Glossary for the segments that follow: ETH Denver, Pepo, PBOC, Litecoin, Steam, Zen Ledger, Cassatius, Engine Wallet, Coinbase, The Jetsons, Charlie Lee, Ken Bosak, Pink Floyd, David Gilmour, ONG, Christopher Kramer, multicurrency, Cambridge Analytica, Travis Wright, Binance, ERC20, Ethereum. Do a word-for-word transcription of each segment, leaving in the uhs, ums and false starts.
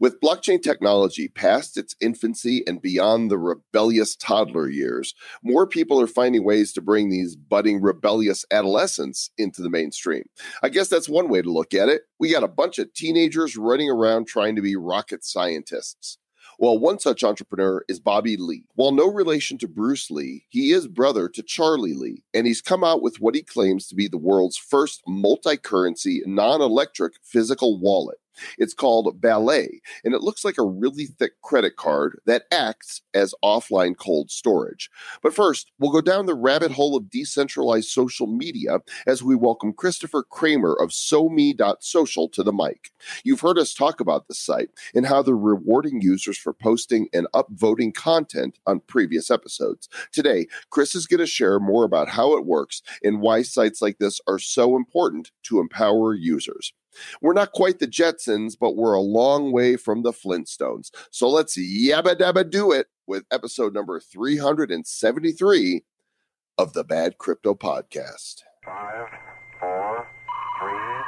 With blockchain technology past its infancy and beyond the rebellious toddler years, more people are finding ways to bring these budding rebellious adolescents into the mainstream. I guess that's one way to look at it. We got a bunch of teenagers running around trying to be rocket scientists. Well, one such entrepreneur is Bobby Lee. While no relation to Bruce Lee, he is brother to Charlie Lee, and he's come out with what he claims to be the world's first multi-currency, non-electric physical wallet. It's called Ballet, and it looks like a really thick credit card that acts as offline cold storage. But first, we'll go down the rabbit hole of decentralized social media as we welcome Christopher Kramer of SoMee.social to the mic. You've heard us talk about this site and how they're rewarding users for posting and upvoting content on previous episodes. Today, Chris is going to share more about how it works and why sites like this are so important to empower users. We're not quite the Jetsons, but we're a long way from the Flintstones. So let's yabba-dabba-do it with episode number three seventy-three of The Bad Crypto Podcast. Five, four, three,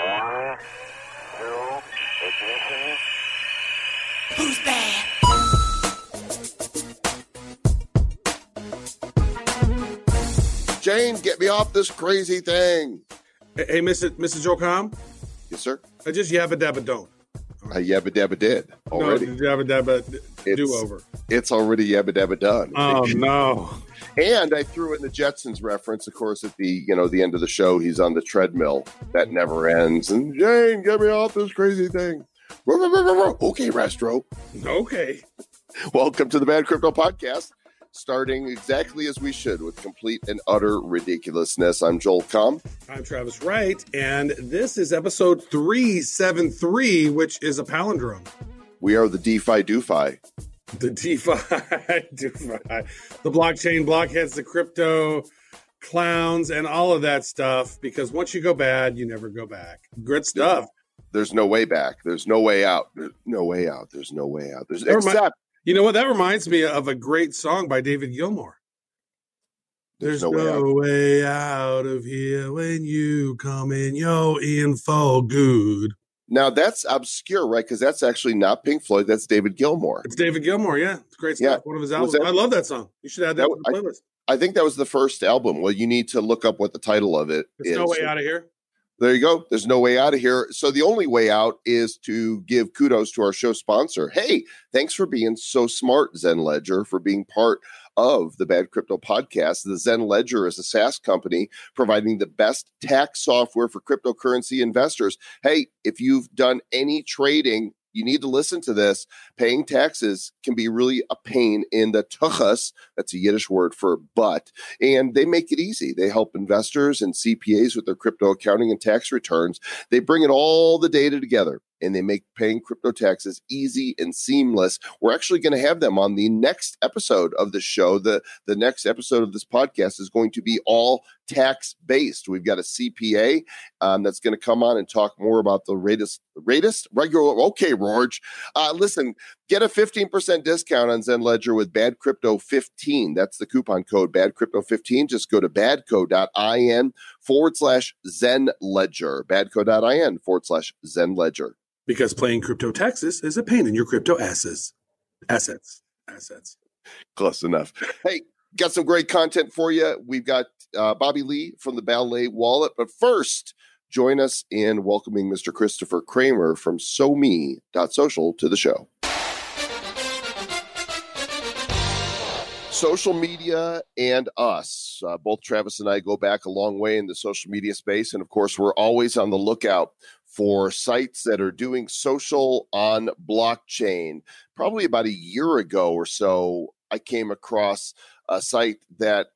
two, one, zero, ignition. Who's bad? Jane, get me off this crazy thing. Hey, Mister Mister Joel Comm? Yes, sir? I just yabba-dabba-don't. I yabba-dabba-did already. No, yabba-dabba-do-over. It's, it's already yabba-dabba-done. Oh, no. And I threw in the Jetsons reference, of course, at the you know the end of the show. He's on the treadmill. That never ends. And, Jane, get me off this crazy thing. Okay, Rastro. Okay. Welcome to the Bad Crypto Podcast. Starting exactly as we should with complete and utter ridiculousness. I'm Joel Comm. I'm Travis Wright, and this is episode three seventy-three, which is a palindrome. We are the DeFi DoFi. The DeFi DoFi. The blockchain blockheads, the crypto clowns, and all of that stuff, because once you go bad, you never go back. Good stuff. There's no way back. There's no way out. There's no way out. There's no way out. There's Never except... Mind. You know what? That reminds me of a great song by David Gilmour. There's, There's no, no way, out. way out of here when you come in, yo, in for good. Now, that's obscure, right? Because that's actually not Pink Floyd. That's David Gilmour. It's David Gilmour, yeah. It's great stuff. Yeah. One of his albums. That, I love that song. You should add that, that to the playlist. I, I think that was the first album. Well, you need to look up what the title of it There's is. There's no way out of here. There you go. There's no way out of here. So the only way out is to give kudos to our show sponsor. Hey, thanks for being so smart, Zen Ledger, for being part of the Bad Crypto Podcast. The Zen Ledger is a SaaS company providing the best tax software for cryptocurrency investors. Hey, if you've done any trading, you need to listen to this. Paying taxes can be really a pain in the tuchus. That's a Yiddish word for butt. And they make it easy. They help investors and C P As with their crypto accounting and tax returns. They bring in all the data together, and they make paying crypto taxes easy and seamless. We're actually going to have them on the next episode of the show. The, the next episode of this podcast is going to be all tax-based. We've got a C P A um, that's going to come on and talk more about the latest, latest regular, okay, Rorge. Uh, listen, get a fifteen percent discount on Zen Ledger with bad crypto fifteen. That's the coupon code, bad crypto fifteen. Just go to badco.in forward slash Zen Ledger, badco.in forward slash Zen Ledger. Because playing crypto taxes is a pain in your crypto asses. Assets. Assets. Close enough. Hey, got some great content for you. We've got uh, Bobby Lee from the Ballet Wallet. But first, join us in welcoming Mister Christopher Kramer from SoMee.social to the show. Social media and us. Uh, both Travis and I go back a long way in the social media space. And, of course, we're always on the lookout for sites that are doing social on blockchain. Probably about a year ago or so, I came across a site that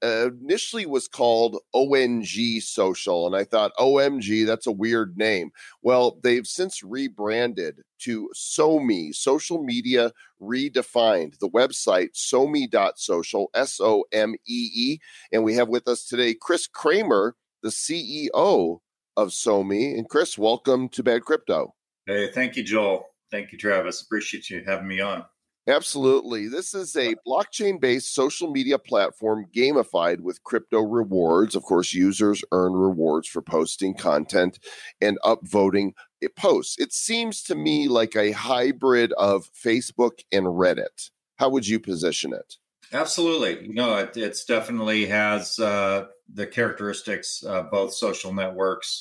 initially was called O N G Social. And I thought, O M G, that's a weird name. Well, they've since rebranded to SoMee, Social Media Redefined, the website SoMee.social, S O M E E. And we have with us today Chris Kramer, the C E O of SoMee. And Chris, welcome to Bad Crypto. Hey, thank you, Joel. Thank you, Travis. Appreciate you having me on. Absolutely. This is a blockchain-based social media platform gamified with crypto rewards. Of course, users earn rewards for posting content and upvoting it posts. It seems to me like a hybrid of Facebook and Reddit. How would you position it? Absolutely. No, it it's definitely has uh, the characteristics of both social networks.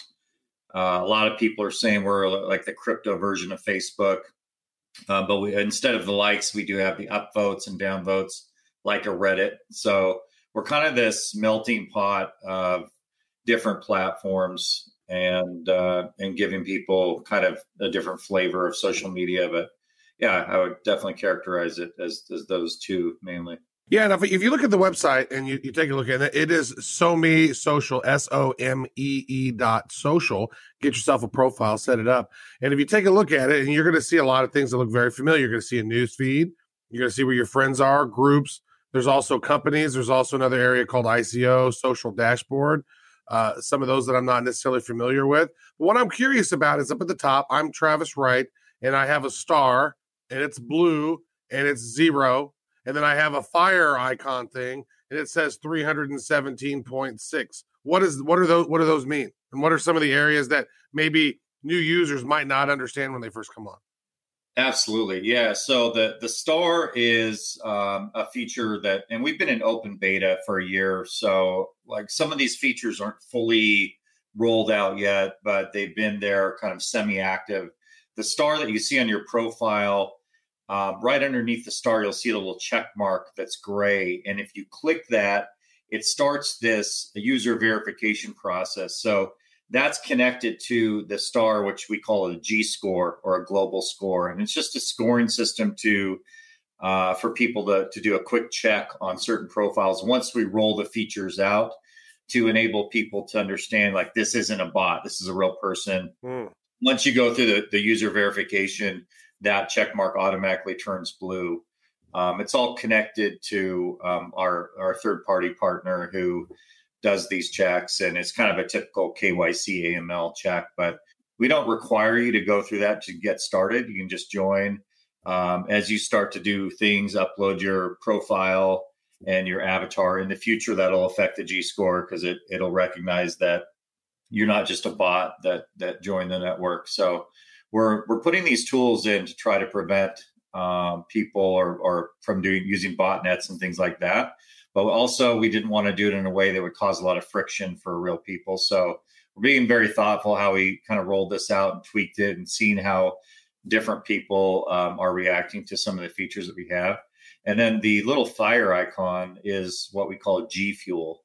Uh, a lot of people are saying we're like the crypto version of Facebook. Uh, but we, instead of the likes, we do have the upvotes and downvotes like a Reddit. So we're kind of this melting pot of different platforms and uh, and giving people kind of a different flavor of social media. But yeah, I would definitely characterize it as, as those two mainly. Yeah, and if, if you look at the website and you, you take a look at it, it is SoMee.social, S O M E E dot social. Get yourself a profile, set it up. And if you take a look at it, and you're going to see a lot of things that look very familiar. You're going to see a news feed. You're going to see where your friends are, groups. There's also companies. There's also another area called I C O, social dashboard. Uh, some of those that I'm not necessarily familiar with. But what I'm curious about is up at the top, I'm Travis Wright, and I have a star, and it's blue, and it's zero. And then I have a fire icon thing, and it says three hundred seventeen point six. What is what are those? What do those mean? And what are some of the areas that maybe new users might not understand when they first come on? Absolutely, yeah. So the the star is um, a feature that, and we've been in open beta for a year. So like some of these features aren't fully rolled out yet, but they've been there, kind of semi-active. The star that you see on your profile. Uh, right underneath the star, you'll see a little check mark that's gray. And if you click that, it starts this user verification process. So that's connected to the star, which we call a G score or a global score. And it's just a scoring system to uh, for people to, to do a quick check on certain profiles once we roll the features out to enable people to understand, like, this isn't a bot. This is a real person. Mm. Once you go through the, the user verification, that check mark automatically turns blue. Um, it's all connected to um, our, our third-party partner who does these checks, and it's kind of a typical K Y C A M L check, but we don't require you to go through that to get started. You can just join. Um, as you start to do things, upload your profile and your avatar. In the future, that'll affect the G-score because it, it'll recognize that you're not just a bot that that joined the network. So We're we're putting these tools in to try to prevent um, people or or from doing using botnets and things like that. But also, we didn't want to do it in a way that would cause a lot of friction for real people. So we're being very thoughtful how we kind of rolled this out and tweaked it and seeing how different people um, are reacting to some of the features that we have. And then the little fire icon is what we call G Fuel.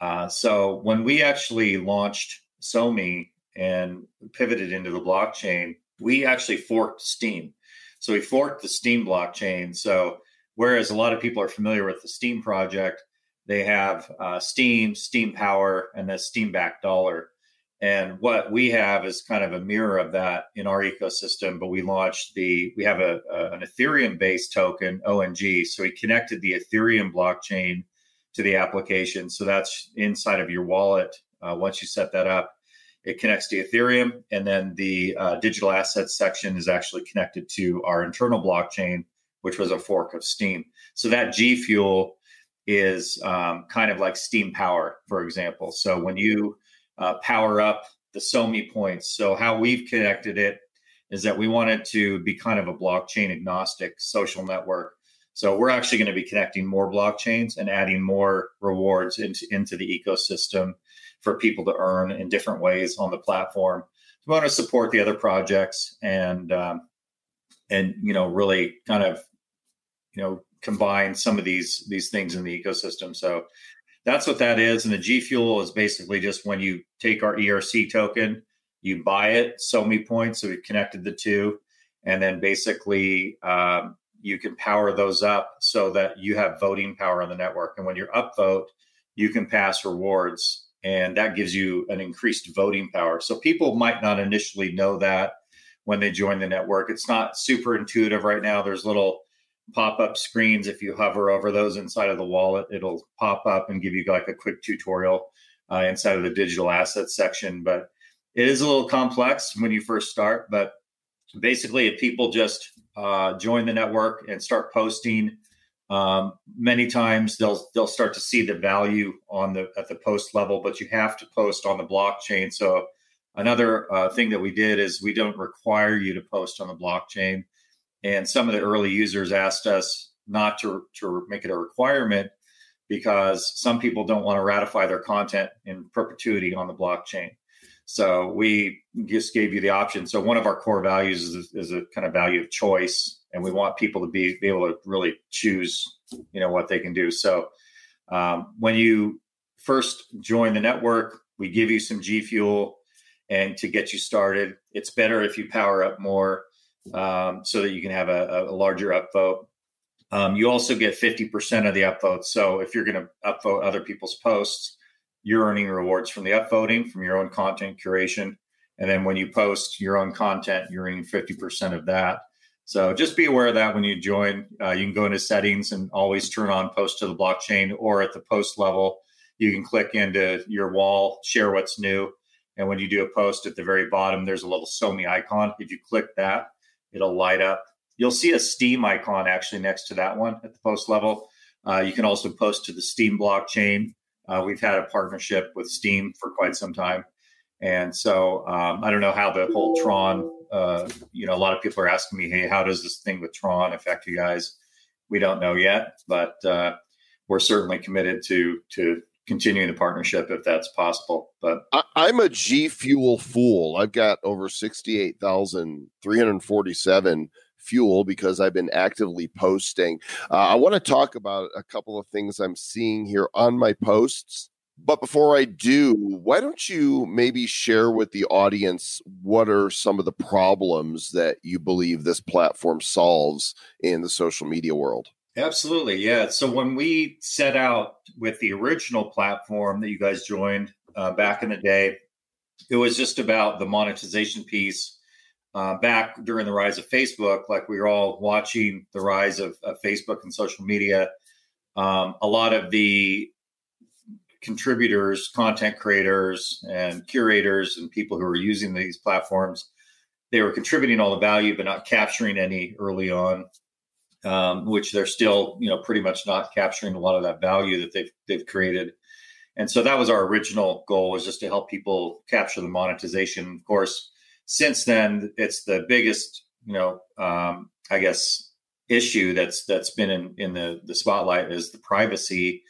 Uh, so when we actually launched SoMee and pivoted into the blockchain, we actually forked Steam. So we forked the Steam blockchain. So whereas a lot of people are familiar with the Steam project, they have uh, Steam, Steam Power, and the Steam Backed Dollar. And what we have is kind of a mirror of that in our ecosystem. But we launched the, we have a, a an Ethereum-based token, O N G. So we connected the Ethereum blockchain to the application. So that's inside of your wallet uh, once you set that up. It connects to Ethereum, and then the uh, digital assets section is actually connected to our internal blockchain, which was a fork of Steam. So that G Fuel is um, kind of like Steam Power, for example. So when you uh, power up the SoMee points, so how we've connected it is that we wanted to be kind of a blockchain agnostic social network. So we're actually going to be connecting more blockchains and adding more rewards into, into the ecosystem for people to earn in different ways on the platform. We want to support the other projects and, um, and you know, really kind of, you know, combine some of these these things in the ecosystem. So that's what that is. And the G Fuel is basically just when you take our E R C token, you buy it, SoMee points. So we've connected the two. And then basically um, you can power those up so that you have voting power on the network. And when you're upvote, you can pass rewards. And that gives you an increased voting power. So people might not initially know that when they join the network. It's not super intuitive right now. There's little pop-up screens. If you hover over those inside of the wallet, it'll pop up and give you like a quick tutorial uh, inside of the digital assets section. But it is a little complex when you first start. But basically, if people just uh, join the network and start posting, Um, many times they'll they'll start to see the value on the at the post level, but you have to post on the blockchain. So Another uh, thing that we did is we don't require you to post on the blockchain. And some of the early users asked us not to, to make it a requirement because some people don't want to ratify their content in perpetuity on the blockchain. So we just gave you the option. So one of our core values is, is a kind of value of choice, and we want people to be, be able to really choose, you know, what they can do. So um, when you first join the network, we give you some G Fuel and to get you started. It's better if you power up more um, so that you can have a, a larger upvote. Um, you also get fifty percent of the upvotes. So if you're going to upvote other people's posts, you're earning rewards from the upvoting, from your own content curation. And then when you post your own content, you're earning fifty percent of that. So just be aware of that when you join. Uh, you can go into settings and always turn on post to the blockchain, or at the post level, you can click into your wall, share what's new. And when you do a post at the very bottom, there's a little SoMee icon. If you click that, it'll light up. You'll see a Steam icon actually next to that one at the post level. Uh, you can also post to the Steam blockchain. Uh, we've had a partnership with Steam for quite some time. And so um, I don't know how the whole Tron, uh, you know, a lot of people are asking me, hey, how does this thing with Tron affect you guys? We don't know yet, but uh, we're certainly committed to to continuing the partnership if that's possible. But I, I'm a G Fuel fool. I've got over sixty-eight thousand three hundred forty-seven fuel because I've been actively posting. Uh, I want to talk about a couple of things I'm seeing here on my posts. But before I do, why don't you maybe share with the audience what are some of the problems that you believe this platform solves in the social media world? Absolutely. Yeah. So when we set out with the original platform that you guys joined uh, back in the day, it was just about the monetization piece. Uh, back during the rise of Facebook, like we were all watching the rise of, of Facebook and social media, um, a lot of the contributors, content creators, and curators, and people who were using these platforms, they were contributing all the value, but not capturing any early on, um, which they're still, you know, pretty much not capturing a lot of that value that they've they've created. And so that was our original goal, was just to help people capture the monetization. Of course, since then, it's the biggest, you know, um, I guess, issue that's that's been in, in the, the spotlight is the privacy,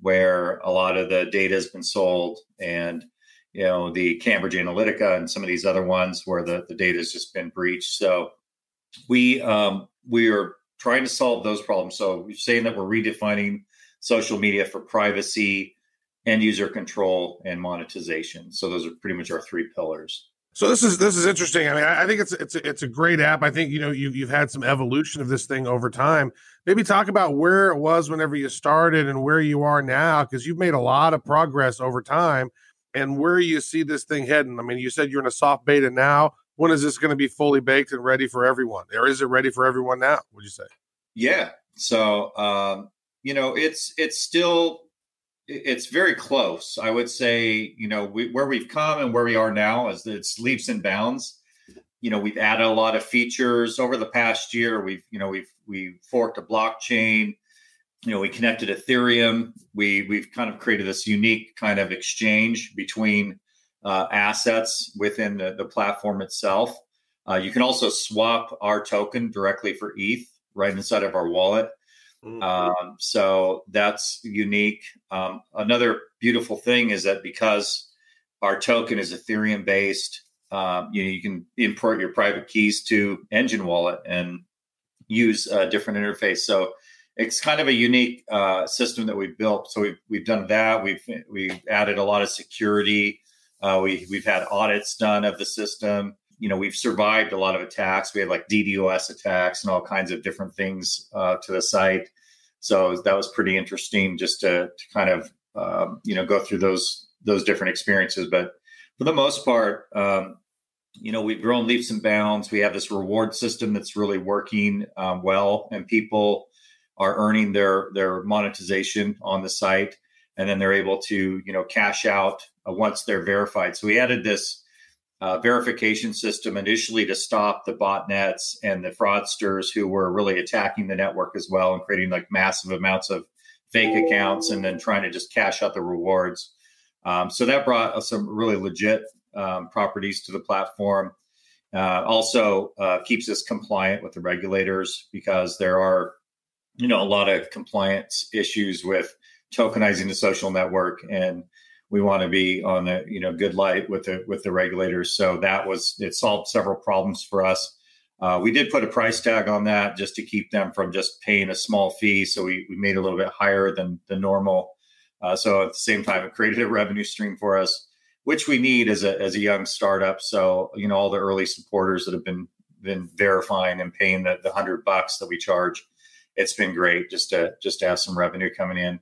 where a lot of the data has been sold, and, you know, the Cambridge Analytica and some of these other ones where the, the data has just been breached. So we um, we are trying to solve those problems. So we're saying that we're redefining social media for privacy, end user control, and monetization. So those are pretty much our three pillars. So this is this is interesting. I mean, I think it's it's it's a great app. I think, you know, you've you've had some evolution of this thing over time. Maybe talk about where it was whenever you started and where you are now, because you've made a lot of progress over time, and where you see this thing heading. I mean, you said you're in a soft beta now. When is this going to be fully baked and ready for everyone? Or is it ready for everyone now, would you say? Yeah. So um, you know, it's it's still. It's very close. I would say, you know, we, where we've come and where we are now is that it's leaps and bounds. You know, we've added a lot of features over the past year. We've, you know, we've, we forked a blockchain, you know, we connected Ethereum. We, we've kind of created this unique kind of exchange between uh, assets within the, the platform itself. Uh, you can also swap our token directly for E T H right inside of our wallet. Mm-hmm. Um, so that's unique. Um, another beautiful thing is that because our token is Ethereum based, um, you know, you can import your private keys to Engine Wallet and use a different interface. So it's kind of a unique uh, system that we've built. So we've we've done that. We've we've added a lot of security. Uh, we we've had audits done of the system. You know, we've survived a lot of attacks. We had like DDoS attacks and all kinds of different things uh, to the site. So that was pretty interesting just to, to kind of, um, you know, go through those those different experiences. But for the most part, um, you know, we've grown leaps and bounds. We have this reward system that's really working um, well, and people are earning their their monetization on the site. And then they're able to, you know, cash out uh, once they're verified. So we added this Uh, verification system initially to stop the botnets and the fraudsters who were really attacking the network as well and creating like massive amounts of fake accounts and then trying to just cash out the rewards. Um, so that brought some really legit um, properties to the platform. Uh, also uh, keeps us compliant with the regulators, because there are, you know, a lot of compliance issues with tokenizing the social network, and we want to be on the, you know, good light with the with the regulators. So that was, it solved several problems for us. Uh, we did put a price tag on that just to keep them from just paying a small fee. So we, we made it a little bit higher than the normal. Uh, so at the same time, it created a revenue stream for us, which we need as a as a young startup. So, you know, all the early supporters that have been been verifying and paying the, the hundred bucks that we charge, it's been great just to just to have some revenue coming in.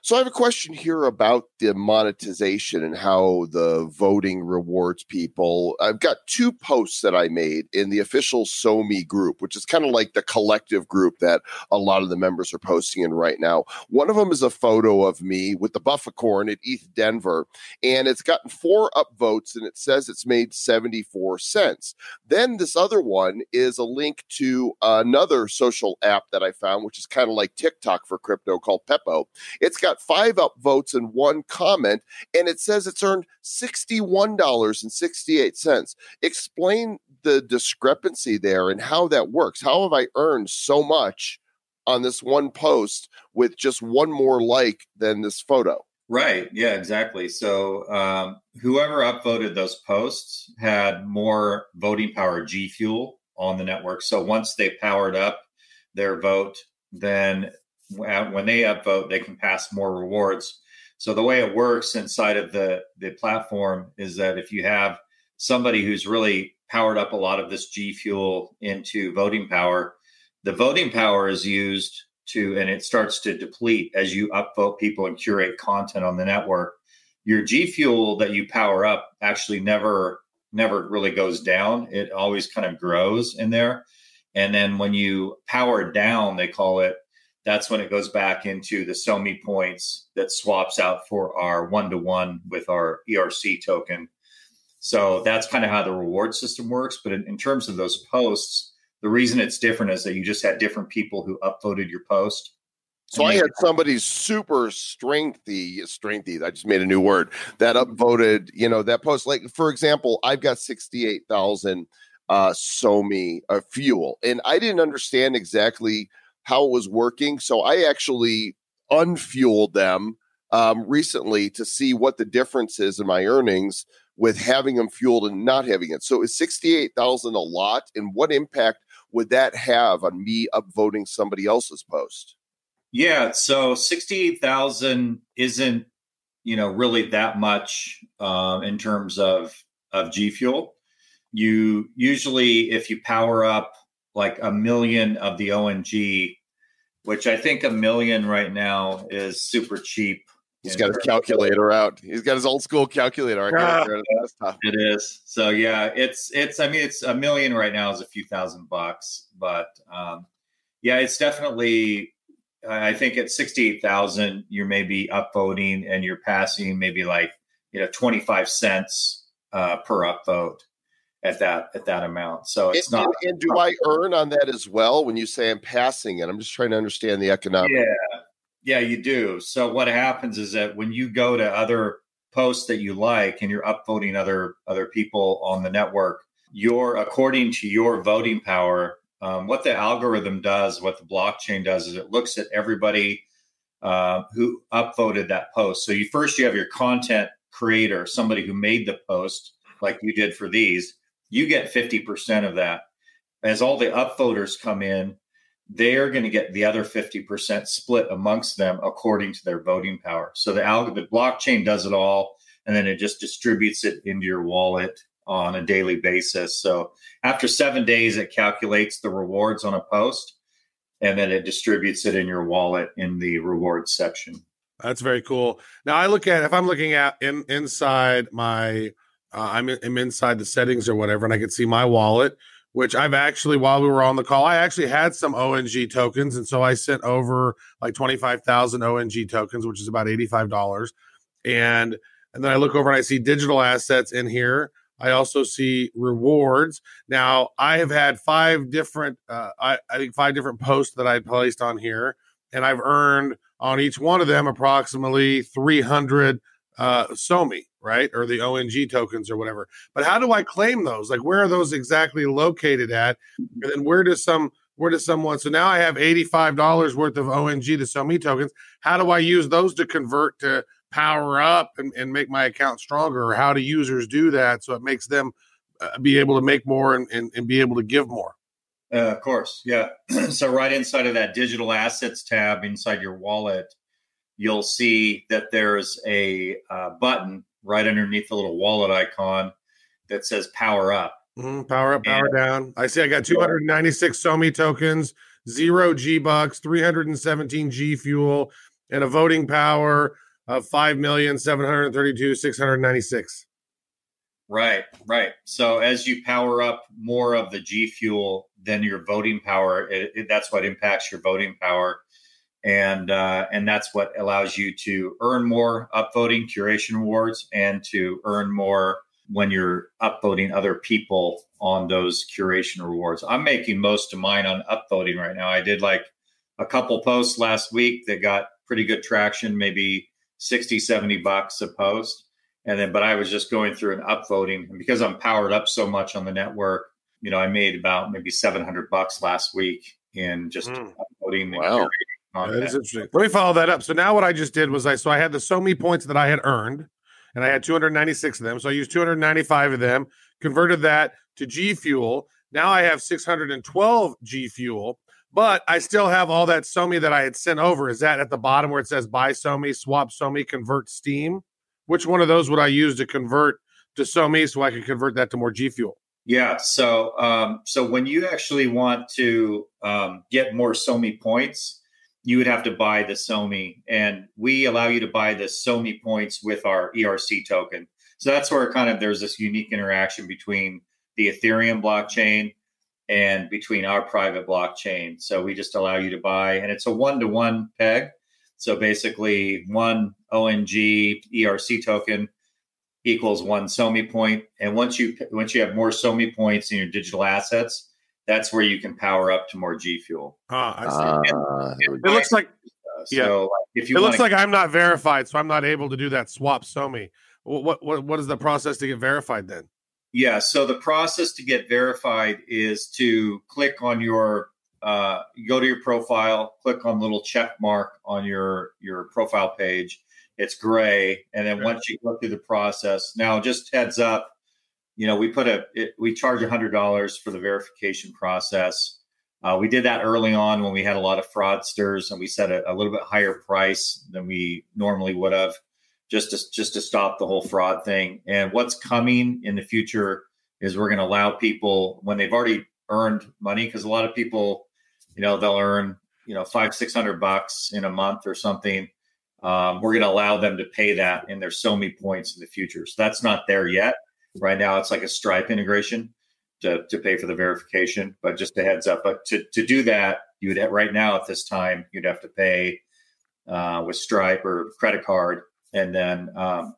So I have a question here about the monetization and how the voting rewards people. I've got two posts that I made in the official SoMee group, which is kind of like the collective group that a lot of the members are posting in right now. One of them is a photo of me with the Bufficorn at E T H Denver, and it's gotten four upvotes, and it says it's made seventy-four cents. Then this other one is a link to another social app that I found, which is kind of like TikTok for crypto, called Pepo. It's It's got five upvotes and one comment, and it says it's earned sixty-one dollars and sixty-eight cents. Explain the discrepancy there and how that works. How have I earned so much on this one post with just one more like than this photo? Right. Yeah, exactly. So um, whoever upvoted those posts had more voting power, G Fuel, on the network. So once they powered up their vote, then when they upvote, they can pass more rewards. So the way it works inside of the, the platform is that if you have somebody who's really powered up a lot of this G Fuel into voting power, the voting power is used to, and it starts to deplete as you upvote people and curate content on the network. Your G Fuel that you power up actually never, never really goes down. It always kind of grows in there. And then when you power down, they call it, that's when it goes back into the SoMee points that swaps out for our one-to-one with our E R C token. So that's kind of how the reward system works. But in, in terms of those posts, the reason it's different is that you just had different people who upvoted your post. So I had somebody super strengthy, strengthy, I just made a new word, that upvoted, you know, that post. Like, for example, I've got sixty-eight thousand uh, SoMee uh, fuel, and I didn't understand exactly how it was working. So I actually unfueled them um, recently to see what the difference is in my earnings with having them fueled and not having it. So is sixty-eight thousand a lot? And what impact would that have on me upvoting somebody else's post? Yeah, so sixty-eight thousand isn't, you know, really that much uh, in terms of, of G Fuel. You usually, if you power up like a million of the O N G, which I think a million right now is super cheap. He's got his calculator out. He's got his old school calculator. I can't remember the last time. It is. So yeah, it's, it's, I mean, it's a million right now is a few thousand bucks, but um, yeah, it's definitely, I think at sixty-eight thousand, you're maybe upvoting and you're passing maybe like, you know, twenty-five cents uh, per upvote at that at that amount. So it's and, not. And do I earn on that as well when you say I'm passing it? I'm just trying to understand the economic. Yeah, yeah, you do. So what happens is that when you go to other posts that you like and you're upvoting other other people on the network, you're, according to your voting power, um, what the algorithm does, what the blockchain does is it looks at everybody uh, who upvoted that post. So you first you have your content creator, somebody who made the post like you did for these. You get fifty percent of that. As all the upvoters come in, they're going to get the other fifty percent split amongst them according to their voting power. So the algorithm, the blockchain does it all, and then it just distributes it into your wallet on a daily basis. So after seven days, it calculates the rewards on a post, and then it distributes it in your wallet in the rewards section. That's very cool. Now I look at, if I'm looking at in, inside my Uh, I'm, I'm inside the settings or whatever, and I could see my wallet, which I've actually, while we were on the call, I actually had some O N G tokens. And so I sent over like twenty-five thousand O N G tokens, which is about eighty-five dollars. And and then I look over and I see digital assets in here. I also see rewards. Now, I have had five different, uh, I, I think five different posts that I placed on here. And I've earned on each one of them approximately three hundred uh, SoMee. right? Or the O N G tokens or whatever. But how do I claim those? Like, where are those exactly located at? And then where does some, where does someone, so now I have eighty-five dollars worth of O N G to SoMee tokens. How do I use those to convert to power up and, and make my account stronger? Or how do users do that? So it makes them uh, be able to make more and, and, and be able to give more. Uh, of course. Yeah. So right inside of that digital assets tab inside your wallet, you'll see that there's a uh, button right underneath the little wallet icon that says power up. Mm, power up, power and, down. I see I got two hundred ninety-six SoMee tokens, zero G bucks, three hundred seventeen G fuel, and a voting power of five million seven hundred thirty-two thousand six hundred ninety-six. Right, right. So as you power up more of the G fuel than your voting power, it, it, that's what impacts your voting power. And uh, and that's what allows you to earn more upvoting curation rewards and to earn more when you're upvoting other people on those curation rewards. I'm making most of mine on upvoting right now. I did like a couple posts last week that got pretty good traction, maybe sixty, seventy bucks a post. And then, but I was just going through and upvoting, and because I'm powered up so much on the network, you know, I made about maybe seven hundred bucks last week in just mm. upvoting. The wow. That is interesting. Let me follow that up. So now what I just did was I, so I had the SoMee points that I had earned, and I had two hundred ninety-six of them. So I used two hundred ninety-five of them, converted that to G Fuel. Now I have six hundred twelve G Fuel, but I still have all that SoMee that I had sent over. Is that at the bottom where it says buy SoMee, swap SoMee, convert Steam? Which one of those would I use to convert to SoMee so I could convert that to more G Fuel? Yeah. So, um, so when you actually want to um, get more SoMee points, you would have to buy the SoMee, and we allow you to buy the SoMee points with our E R C token. So that's where kind of there's this unique interaction between the Ethereum blockchain and between our private blockchain. So we just allow you to buy, and it's a one-to-one peg. So basically one O N G E R C token equals one SoMee point. And once you, once you have more SoMee points in your digital assets, that's where you can power up to more G Fuel. Ah, I see. Uh, it, it looks like, uh, so yeah. Like if you it looks like I'm not verified, so I'm not able to do that swap SoMee. What what what is the process to get verified then? Yeah, so the process to get verified is to click on your, uh, go to your profile, click on little check mark on your your profile page. It's gray, and then okay. Once you go through the process, now just heads up. You know, we put a it, we charge one hundred dollars for the verification process. Uh, we did that early on when we had a lot of fraudsters, and we set a, a little bit higher price than we normally would have, just to just to stop the whole fraud thing. And what's coming in the future is we're going to allow people when they've already earned money, because a lot of people, you know, they'll earn you know five six hundred bucks in a month or something. Um, we're going to allow them to pay that in their SoMee points in the future. So that's not there yet. Right now, it's like a Stripe integration to, to pay for the verification. But just a heads up, but to, to do that, you would have, right now at this time, you'd have to pay uh, with Stripe or credit card. And then um,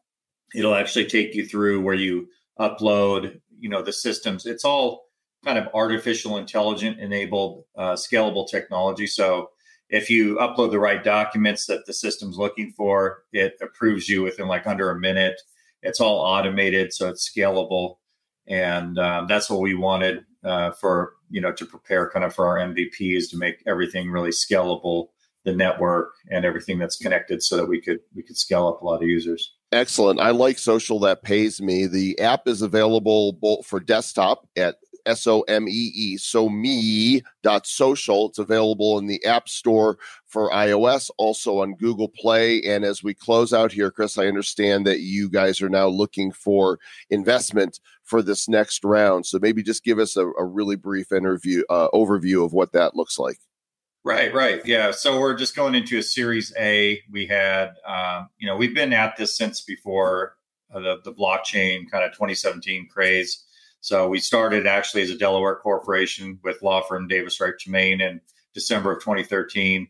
it'll actually take you through where you upload, you know, the systems. It's all kind of artificial intelligent enabled uh, scalable technology. So if you upload the right documents that the system's looking for, it approves you within like under a minute. It's all automated, so it's scalable, and um, that's what we wanted uh, for you know to prepare kind of for our M V Ps to make everything really scalable, the network and everything that's connected, so that we could we could scale up a lot of users. Excellent. I like social that pays me. The app is available both for desktop at S O M E E, SoMee.social. It's available in the App Store for iOS, also on Google Play. And as we close out here, Chris, I understand that you guys are now looking for investment for this next round. So maybe just give us a, a really brief interview uh, overview of what that looks like. Right, right. Yeah. So we're just going into a Series A. We had, um, you know, we've been at this since before uh, the, the blockchain kind of twenty seventeen craze. So we started actually as a Delaware corporation with law firm Davis Wright Tremaine in December of twenty thirteen,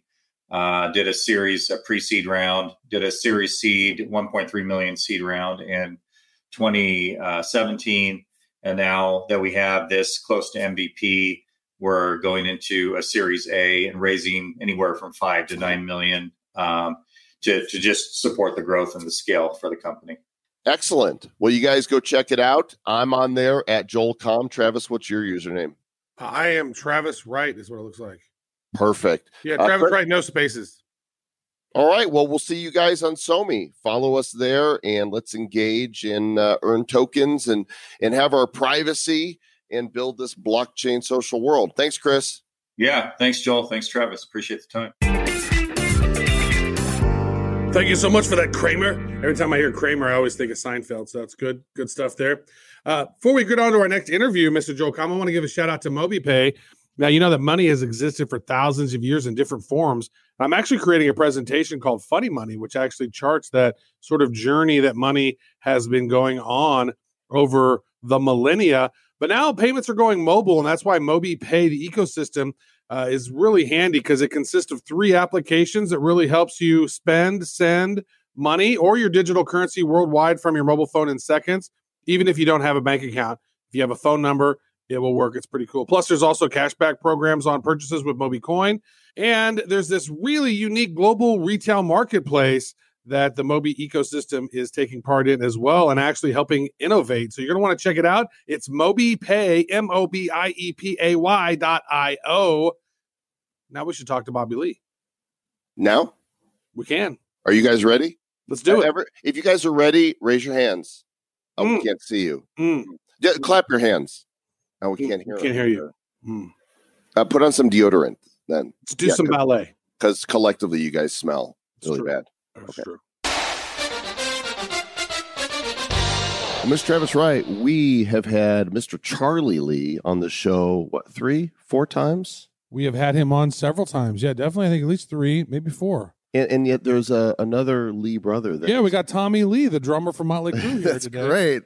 uh, did a series, a pre-seed round, did a series seed, one point three million seed round in twenty seventeen. And now that we have this close to M V P, we're going into a Series A and raising anywhere from five to nine million um, to, to just support the growth and the scale for the company. Excellent. Well, you guys go check it out. I'm on there at Joel Comm. Travis, what's your username? I am Travis Wright is what it looks like. Perfect. Yeah, Travis uh, Wright, no spaces. All right. Well, we'll see you guys on SoMee. Follow us there, and let's engage and uh, earn tokens and and have our privacy and build this blockchain social world. Thanks, Chris. Yeah. Thanks, Joel. Thanks, Travis. Appreciate the time. Thank you so much for that, Kramer. Every time I hear Kramer, I always think of Seinfeld. So that's good. Good stuff there. Uh, before we get on to our next interview, Mister Joel Comm, I want to give a shout out to MobiPay. Now, you know that money has existed for thousands of years in different forms. I'm actually creating a presentation called Funny Money, which actually charts that sort of journey that money has been going on over the millennia. But now payments are going mobile, and that's why MobiPay, the ecosystem, uh, is really handy because it consists of three applications that really helps you spend, send money, or your digital currency worldwide from your mobile phone in seconds, even if you don't have a bank account. If you have a phone number, it will work. It's pretty cool. Plus, there's also cashback programs on purchases with MobiCoin. And there's this really unique global retail marketplace that the Mobi ecosystem is taking part in as well and actually helping innovate. So you're going to want to check it out. It's MobiPay, M O B I E P A Y dot I O. Now we should talk to Bobby Lee. Now? We can. Are you guys ready? Let's do it. Ever, if you guys are ready, raise your hands. Oh, mm. We can't see you. Mm. Yeah, clap your hands. Oh, we can't hear, can't hear you. Mm. Uh, put on some deodorant then. Let's do yeah, some ballet. Because collectively you guys smell it's really true. Bad. That's okay. True. Well, Mister Travis Wright, we have had Mister Charlie Lee on the show, what, three, four times? We have had him on several times. Yeah, definitely. I think at least three, maybe four. And, and yet there's a, another Lee brother there. Yeah, we got Tommy Lee, the drummer from Motley Crue here That's today. Great.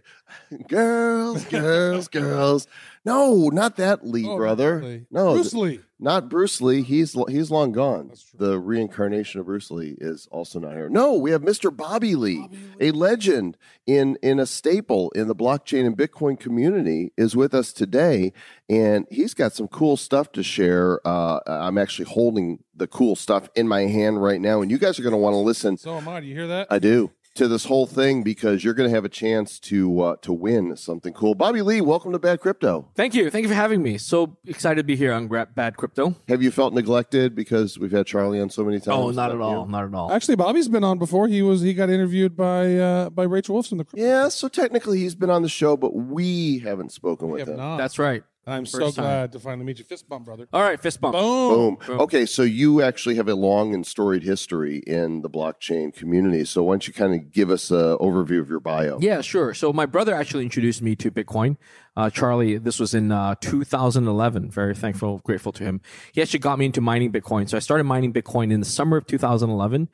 Girls, girls, girls. No, not that Lee oh, brother. Lee. No, Bruce th- Lee. Not Bruce Lee. He's he's long gone. The reincarnation of Bruce Lee is also not here. No, we have Mister Bobby Lee, Bobby Lee, a legend in in a staple in the blockchain and Bitcoin community, is with us today, and he's got some cool stuff to share. Uh, I'm actually holding the cool stuff in my hand right now, and you guys are going to want to listen. So am I. Do you hear that? I do. To this whole thing, because you're going to have a chance to uh, to win something cool. Bobby Lee, welcome to Bad Crypto. Thank you. Thank you for having me. So excited to be here on Bad Crypto. Have you felt neglected because we've had Charlie on so many times? Oh, not at all. You? Not at all. Actually, Bobby's been on before. He was he got interviewed by uh, by Rachel Wolfson. The crypto. Yeah, so technically he's been on the show, but we haven't spoken we with have him. Not. That's right. I'm First so glad time. to finally meet you. Fist bump, brother. All right, fist bump. Boom. Boom. Boom. Okay, so you actually have a long and storied history in the blockchain community. So why don't you kind of give us an overview of your bio? Yeah, sure. So my brother actually introduced me to Bitcoin. Uh, Charlie, this was in uh, two thousand eleven. Very thankful, grateful to him. He actually got me into mining Bitcoin. So I started mining Bitcoin in the summer of two thousand eleven.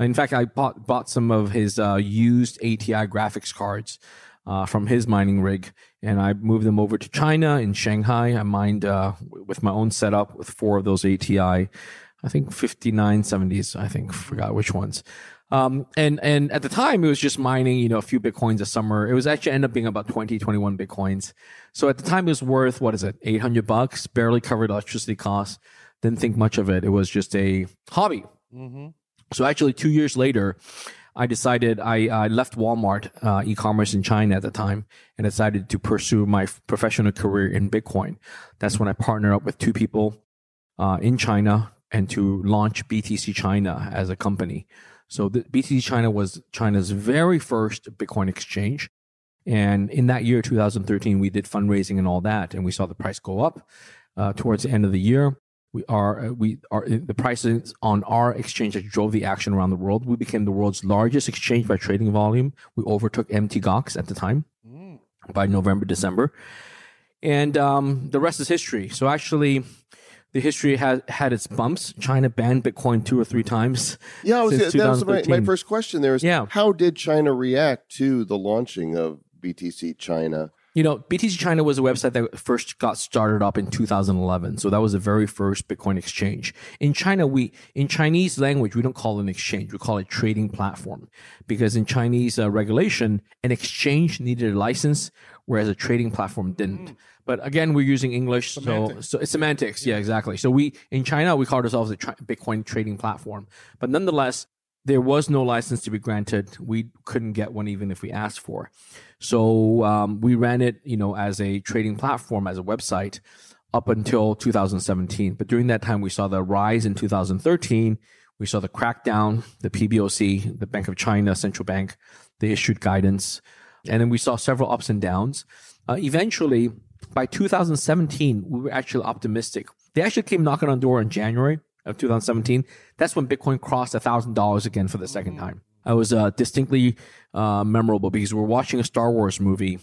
In fact, I bought, bought some of his uh, used A T I graphics cards. Uh, from his mining rig, and I moved them over to China in Shanghai. I mined uh, w- with my own setup with four of those A T I, I think fifty-nine seventies, I think, forgot which ones. Um, and and at the time, it was just mining, you know, a few Bitcoins a summer. It was actually ended up being about twenty, twenty-one Bitcoins. So at the time, it was worth, what is it, eight hundred bucks, barely covered electricity costs. Didn't think much of it. It was just a hobby. Mm-hmm. So actually, two years later, I decided I, I left Walmart uh, e-commerce in China at the time and decided to pursue my professional career in Bitcoin. That's when I partnered up with two people uh, in China and to launch B T C China as a company. So the, B T C China was China's very first Bitcoin exchange. And in that year, two thousand thirteen, we did fundraising and all that. And we saw the price go up uh, towards the end of the year. We are we are the prices on our exchange that drove the action around the world. We became the world's largest exchange by trading volume. We overtook Mount. Gox at the time mm. by November, December, and um, the rest is history. So actually, the history had had its bumps. China banned Bitcoin two or three times. Yeah, I was, since that was my, my first question. There is, yeah. How did China react to the launching of B T C China? You know, B T C China was a website that first got started up in two thousand eleven. So that was the very first Bitcoin exchange. In China, we, in Chinese language, we don't call it an exchange. We call it trading platform. Because in Chinese uh, regulation, an exchange needed a license, whereas a trading platform didn't. Mm. But again, we're using English. Semantics. So, so it's semantics. Yeah, exactly. So we, in China, we call ourselves a tra- Bitcoin trading platform. But nonetheless, there was no license to be granted. We couldn't get one even if we asked for. So um, we ran it, you know, as a trading platform, as a website, up until two thousand seventeen. But during that time, we saw the rise in two thousand thirteen. We saw the crackdown, the P B O C, the Bank of China, central bank, they issued guidance. And then we saw several ups and downs. Uh, eventually, by two thousand seventeen, we were actually optimistic. They actually came knocking on the door in January of two thousand seventeen. That's when Bitcoin crossed one thousand dollars again for the second time. I was uh, distinctly uh, memorable because we were watching a Star Wars movie.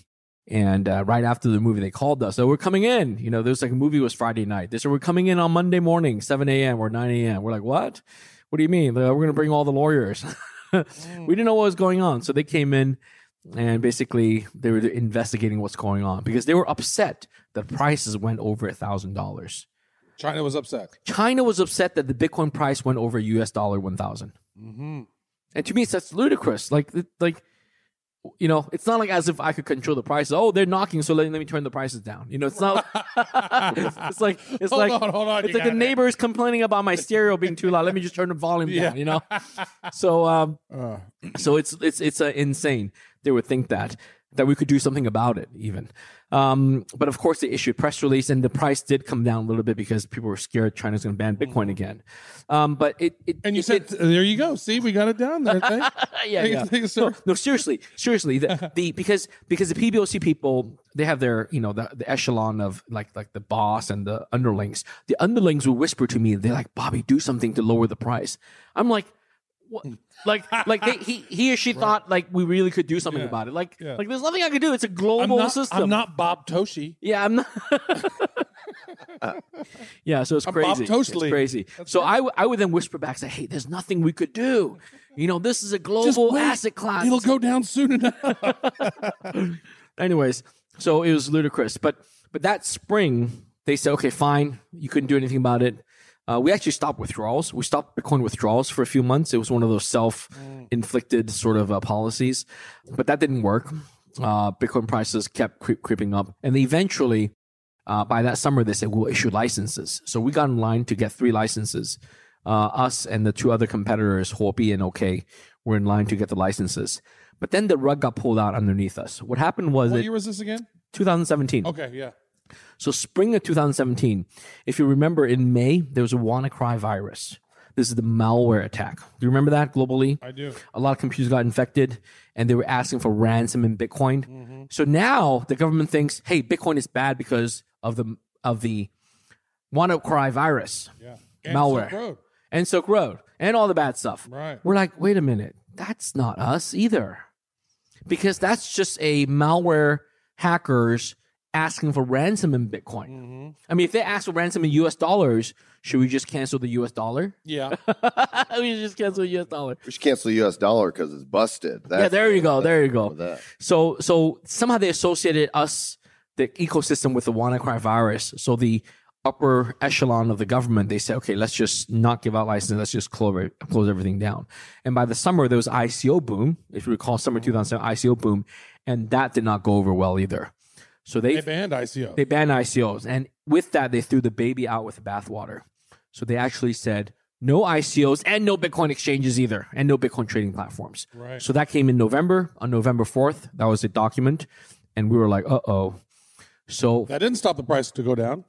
And uh, right after the movie, they called us. So we're coming in. You know, there's like a movie was Friday night. They said, we're coming in on Monday morning, seven a.m. or nine a.m. We're like, what? What do you mean? Like, we're going to bring all the lawyers. We didn't know what was going on. So they came in and basically they were investigating what's going on because they were upset that prices went over one thousand dollars. China was upset. China was upset that the Bitcoin price went over U S dollar one thousand. Mm-hmm. And to me, it's that's ludicrous. Like, like, you know, it's not like as if I could control the prices. Oh, they're knocking, so let, let me turn the prices down. You know, it's not. it's, it's like it's hold like on, hold on, it's like the neighbor is complaining about my stereo being too loud. Let me just turn the volume yeah. down. You know, so um, uh. so it's it's it's uh, insane. They would think that that we could do something about it, even. Um, but of course, they issued a press release, and the price did come down a little bit because people were scared China's going to ban Bitcoin again. Um, but it, it and you it, said, it, "There you go. See, we got it down there." Thank, yeah, thank, yeah. Thank, no, no, seriously, seriously, the, the because because the P B O C people, they have their, you know, the, the echelon of like like the boss and the underlings. The underlings will whisper to me, they're like, "Bobby, do something to lower the price." I'm like. What? Like, like they, he, he or she right. thought like we really could do something yeah. about it. Like, yeah. like there's nothing I could do. It's a global I'm not, system. I'm not Bob Toshi. Yeah, I'm not. uh, yeah, so it's I'm crazy. Bob Tosh Lee. It's crazy. That's so right. I, w- I would then whisper back, say, "Hey, there's nothing we could do. You know, this is a global asset class. It'll go down soon enough." Anyways, so it was ludicrous. But but that spring they said, "Okay, fine. You couldn't do anything about it." Uh, we actually stopped withdrawals. We stopped Bitcoin withdrawals for a few months. It was one of those self-inflicted sort of uh, policies, but that didn't work. Uh, Bitcoin prices kept creep, creeping up. And eventually, uh, by that summer, they said, we'll issue licenses. So we got in line to get three licenses. Uh, us and the two other competitors, Huobi and OK, were in line to get the licenses. But then the rug got pulled out underneath us. What happened was... What year was this again? twenty seventeen. Okay, yeah. So spring of two thousand seventeen, if you remember in May, there was a WannaCry virus. This is the malware attack. Do you remember that globally? I do. A lot of computers got infected and they were asking for ransom in Bitcoin. Mm-hmm. So now the government thinks, hey, Bitcoin is bad because of the of the WannaCry virus, yeah. and malware. Silk Road. And Silk Road and all the bad stuff. Right. We're like, wait a minute, that's not us either. Because that's just a malware hacker's asking for ransom in Bitcoin. Mm-hmm. I mean, if they ask for ransom in U S dollars, should we just cancel the U S dollar? Yeah. We just cancel the U S dollar. We should cancel the U S dollar because it's busted. That's, yeah, there you go. There you go. So so somehow they associated us, the ecosystem, with the WannaCry virus. So the upper echelon of the government, they said, okay, let's just not give out licenses. Let's just close, close everything down. And by the summer, there was I C O boom. If you recall, summer two thousand seven, I C O boom. And that did not go over well either. So they, they banned I C Os. They banned I C Os. And with that, they threw the baby out with the bathwater. So they actually said no I C Os and no Bitcoin exchanges either and no Bitcoin trading platforms. Right. So that came in November. On November fourth, that was a document. And we were like, uh-oh. So that didn't stop the price to go down.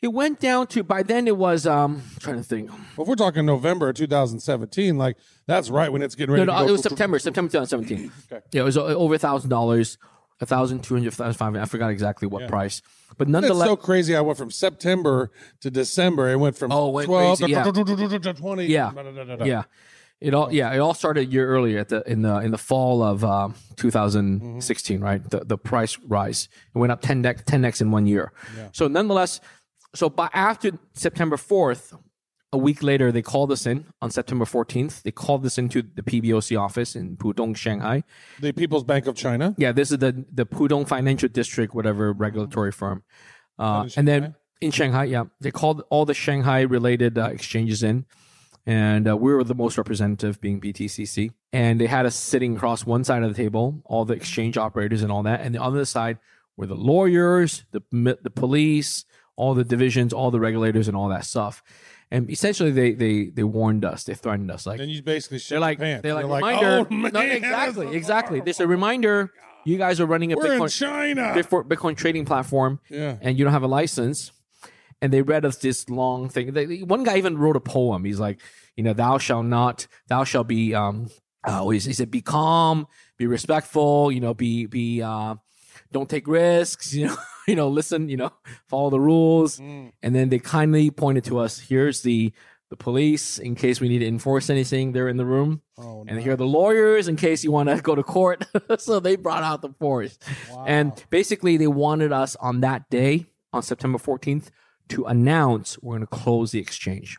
It went down to, by then it was, um, I'm trying to think. Well, if we're talking November two thousand seventeen, like that's right when it's getting ready no, no, to go. No, it was September, September twenty seventeen. Okay. Yeah, it was over one thousand dollars. A thousand, two hundred, thousand, five hundred. I forgot exactly what yeah. price, but nonetheless, it's so crazy. I went from September to December. It went from oh, went twelve crazy. to yeah. twenty. Yeah, da, da, da, da. yeah. It all yeah. It all started a year earlier at the in the in the fall of um, two thousand sixteen. Mm-hmm. Right, the the price rise. It went up ten x in one year. Yeah. So nonetheless, so by after September fourth, a week later, they called us in on September fourteenth. They called us into the P B O C office in Pudong, Shanghai. The People's Bank of China? Yeah, this is the, the Pudong Financial District, whatever regulatory firm. Uh, and then in Shanghai, yeah. They called all the Shanghai-related uh, exchanges in. And uh, we were the most representative, being B T C C. And they had us sitting across one side of the table, all the exchange operators and all that. And the other side were the lawyers, the the police, all the divisions, all the regulators, and all that stuff. And essentially, they they they warned us, they threatened us. Like, then you basically shit they're like, pants. They're like, they're reminder. Like, oh, man, no, exactly, exactly. This is a reminder. You guys are running a We're Bitcoin, in China. Bitcoin trading platform, yeah. and you don't have a license. And they read us this long thing. They, one guy even wrote a poem. He's like, you know, thou shall not, thou shall be. Um, oh, he said, be calm, be respectful. You know, be be. Uh, don't take risks. You know. You know, listen, you know, follow the rules. Mm. And then they kindly pointed to us, here's the the police in case we need to enforce anything. They're in the room. Oh, and no. Here are the lawyers in case you want to go to court. So they brought out the force. Wow. And basically they wanted us on that day, on September fourteenth, to announce we're going to close the exchange.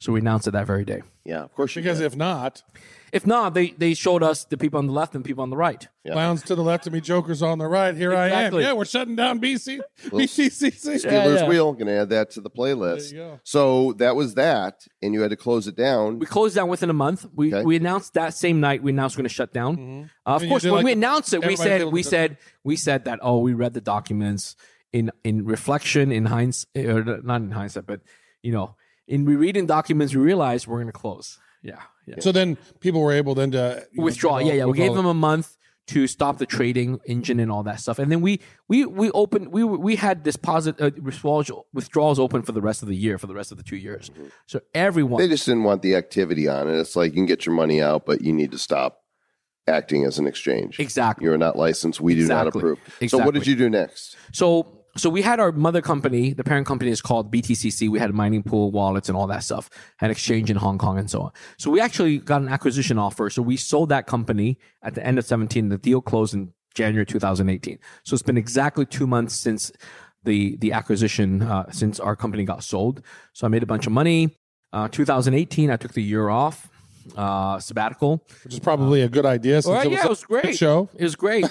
So we announced it that very day. Yeah, of course. Because if not... If not, they, they showed us the people on the left and people on the right. Yep. Clowns to the left of me, jokers on the right. Here exactly. I am. Yeah, we're shutting down B C. B T C. Steelers yeah, yeah. Wheel. Going to add that to the playlist. There you go. So that was that, and you had to close it down. We closed down within a month. We okay. we announced that same night. We announced we're going to shut down. Mm-hmm. uh, of course, when like we announced it, we said we said we said that oh, we read the documents in in reflection, in hindsight, or not in hindsight, but you know. In rereading documents, we realized we're going to close. Yeah, yeah. So then people were able then to withdraw. Know, yeah, yeah. We gave them a month to stop the trading engine and all that stuff, and then we we we opened. We we had this positive uh, withdrawals open for the rest of the year, for the rest of the two years. Mm-hmm. So everyone they just didn't want the activity on it. It's like you can get your money out, but you need to stop acting as an exchange. Exactly. You are not licensed. We do exactly. not approve. Exactly. So what did you do next? So. So we had our mother company, the parent company is called B T C C. We had a mining pool, wallets, and all that stuff, had exchange in Hong Kong and so on. So we actually got an acquisition offer. So we sold that company at the end of seventeen. The deal closed in January two thousand eighteen. So it's been exactly two months since the, the acquisition, uh, since our company got sold. So I made a bunch of money. Uh, two thousand eighteen, I took the year off. Uh, sabbatical, which is probably uh, a good idea. Since right, it was yeah, it was great. Show it was great.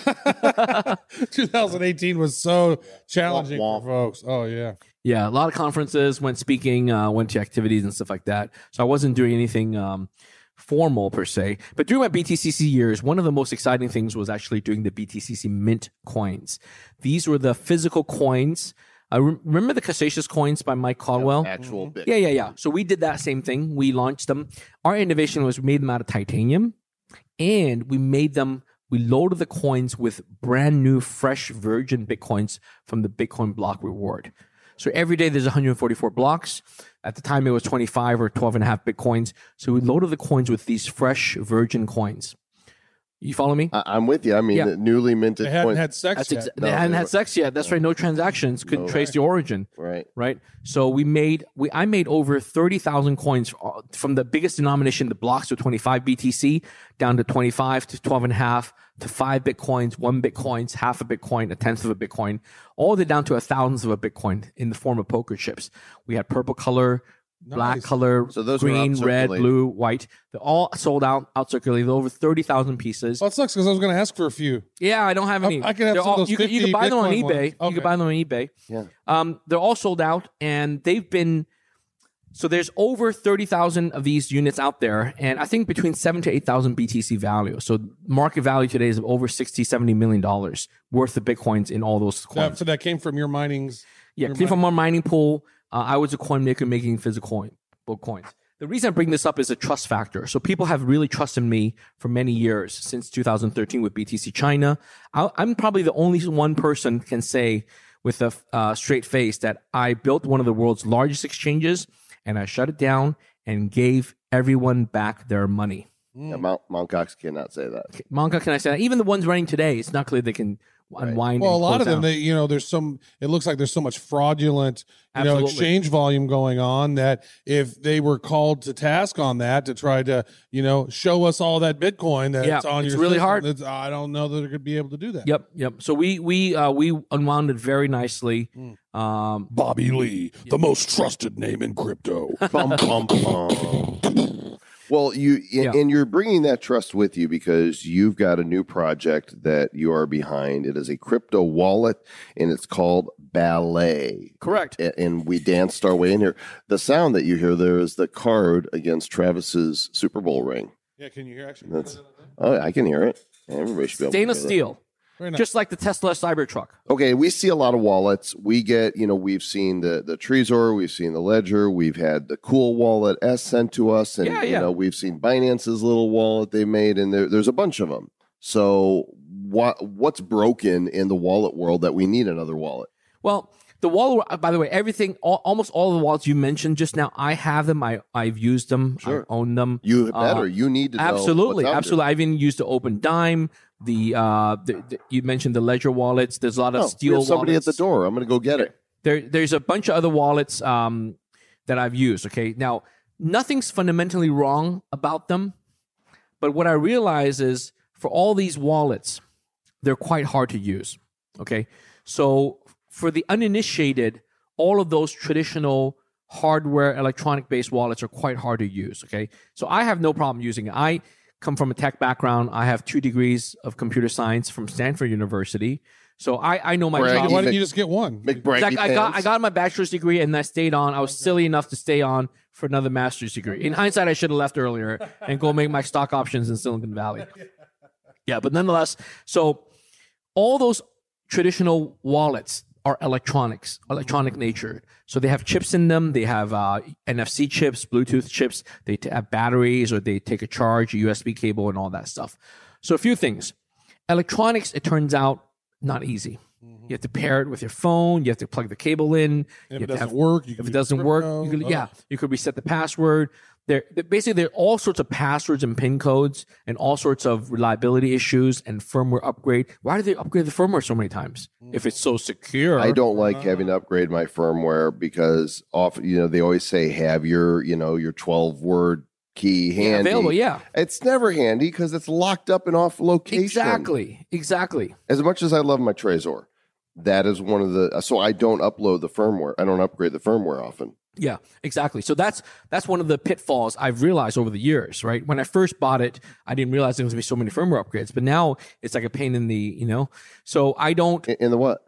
twenty eighteen was so challenging wah, wah. for folks. Oh yeah, yeah. A lot of conferences, went speaking, uh, went to activities and stuff like that. So I wasn't doing anything um, formal per se. But during my B T C C years, one of the most exciting things was actually doing the B T C C mint coins. These were the physical coins. I uh, remember the Cassatius coins by Mike Caldwell. Yeah, actual mm-hmm. bit. Yeah, yeah, yeah. So we did that same thing. We launched them. Our innovation was we made them out of titanium, and we made them. We loaded the coins with brand new, fresh, virgin bitcoins from the Bitcoin block reward. So every day there's one hundred forty-four blocks. At the time it was twenty-five or twelve and a half bitcoins. So we loaded the coins with these fresh, virgin coins. You follow me? I, I'm with you. I mean, yeah. the newly minted coins. They hadn't had sex That's exa- yet. No, they hadn't they had sex yet. That's right. No transactions. Couldn't no, trace right. the origin. Right. Right. So we made, we I made over thirty thousand coins from the biggest denomination, the blocks of twenty-five B T C, down to twenty-five to twelve and a half to five bitcoins, one bitcoins, half a bitcoin, a tenth of a bitcoin, all the way down to a thousandth of a bitcoin in the form of poker chips. We had purple color, Nice. Black color, so those green, red, blue, white. They're all sold out, out circulated. Over thirty thousand pieces. Well, it sucks because I was going to ask for a few. Yeah, I don't have any. I, I can have they're some all, of those you, fifty could, you could buy Bitcoin them on eBay. Okay. You could buy them on eBay. Yeah. Um, they're all sold out, and they've been... So there's over thirty thousand of these units out there, and I think between seven thousand to eight thousand B T C value. So market value today is over sixty, seventy million dollars worth of Bitcoins in all those coins. Yeah, so that came from your mining's... Yeah, your came mining. from our mining pool. Uh, I was a coin maker making physical coin, coins. The reason I bring this up is a trust factor. So people have really trusted me for many years since two thousand thirteen with B T C China. I'll, I'm probably the only one person can say with a uh, straight face that I built one of the world's largest exchanges and I shut it down and gave everyone back their money. Yeah, Mount, Mount. Gox cannot say that. Okay, Mount Gox cannot say that. Even the ones running today, it's not clear they can... Unwind right. Well, a lot of them, they, you know, there's some. It looks like there's so much fraudulent, you Absolutely. know, exchange volume going on that if they were called to task on that to try to, you know, show us all that Bitcoin that's yeah, on it's your really system, hard. It's, I don't know that they're going to be able to do that. Yep, yep. So we we uh, we unwound it very nicely. Mm. Um, Bobby Lee, yep. the most trusted name in crypto. Bum, bum, bum. Well, you and, yeah. and you're bringing that trust with you because you've got a new project that you are behind. It is a crypto wallet, and it's called Ballet. Correct. And, and we danced our way in here. The sound that you hear there is the card against Travis's Super Bowl ring. Yeah, can you hear actually? That's, oh, I can hear it. Everybody should be able Stainless to hear steel. That. Very nice. Just like the Tesla Cybertruck. Okay, we see a lot of wallets. We get, you know, we've seen the the Trezor, we've seen the Ledger, we've had the Cool Wallet S sent to us, and yeah, yeah. you know, we've seen Binance's little wallet they made, and there, there's a bunch of them. So what what's broken in the wallet world that we need another wallet? Well, the wallet, by the way, everything, all, almost all of the wallets you mentioned just now, I have them. I, I've used them. Sure. I own them. You better. Uh, you need to absolutely, know what's Absolutely. Absolutely. I've even used the Open Dime. The, uh, the, the You mentioned the Ledger wallets. There's a lot of oh, Steel wallets. Somebody at the door. I'm going to go get it. There, There's a bunch of other wallets um, that I've used. Okay. Now, nothing's fundamentally wrong about them. But what I realize is for all these wallets, they're quite hard to use. Okay. So for the uninitiated, all of those traditional hardware, electronic-based wallets are quite hard to use, okay? So I have no problem using it. I come from a tech background. I have two degrees of computer science from Stanford University. So I, I know my job. Why didn't you just get one? Exactly. I got I got my bachelor's degree, and I stayed on. I was silly enough to stay on for another master's degree. In hindsight, I should have left earlier and go make my stock options in Silicon Valley. Yeah, but nonetheless, so all those traditional wallets are electronics, electronic nature. So they have chips in them. They have uh, N F C chips, Bluetooth chips. They t- have batteries, or they take a charge, a U S B cable, and all that stuff. So a few things. Electronics, it turns out, not easy. Mm-hmm. You have to pair it with your phone. You have to plug the cable in. And if it doesn't work, if it doesn't work, you could, yeah, you could reset the password. There, basically, there are all sorts of passwords and PIN codes, and all sorts of reliability issues and firmware upgrade. Why do they upgrade the firmware so many times if it's so secure? I don't like uh, having to upgrade my firmware because often, you know, they always say have your, you know, your twelve word key handy. Available, yeah. It's never handy because it's locked up in off location. Exactly, exactly. As much as I love my Trezor, that is one of the so I don't upload the firmware. I don't upgrade the firmware often. Yeah, exactly. So that's that's one of the pitfalls I've realized over the years, right? When I first bought it, I didn't realize there was going to be so many firmware upgrades, but now it's like a pain in the, you know. So I don't in, in the what?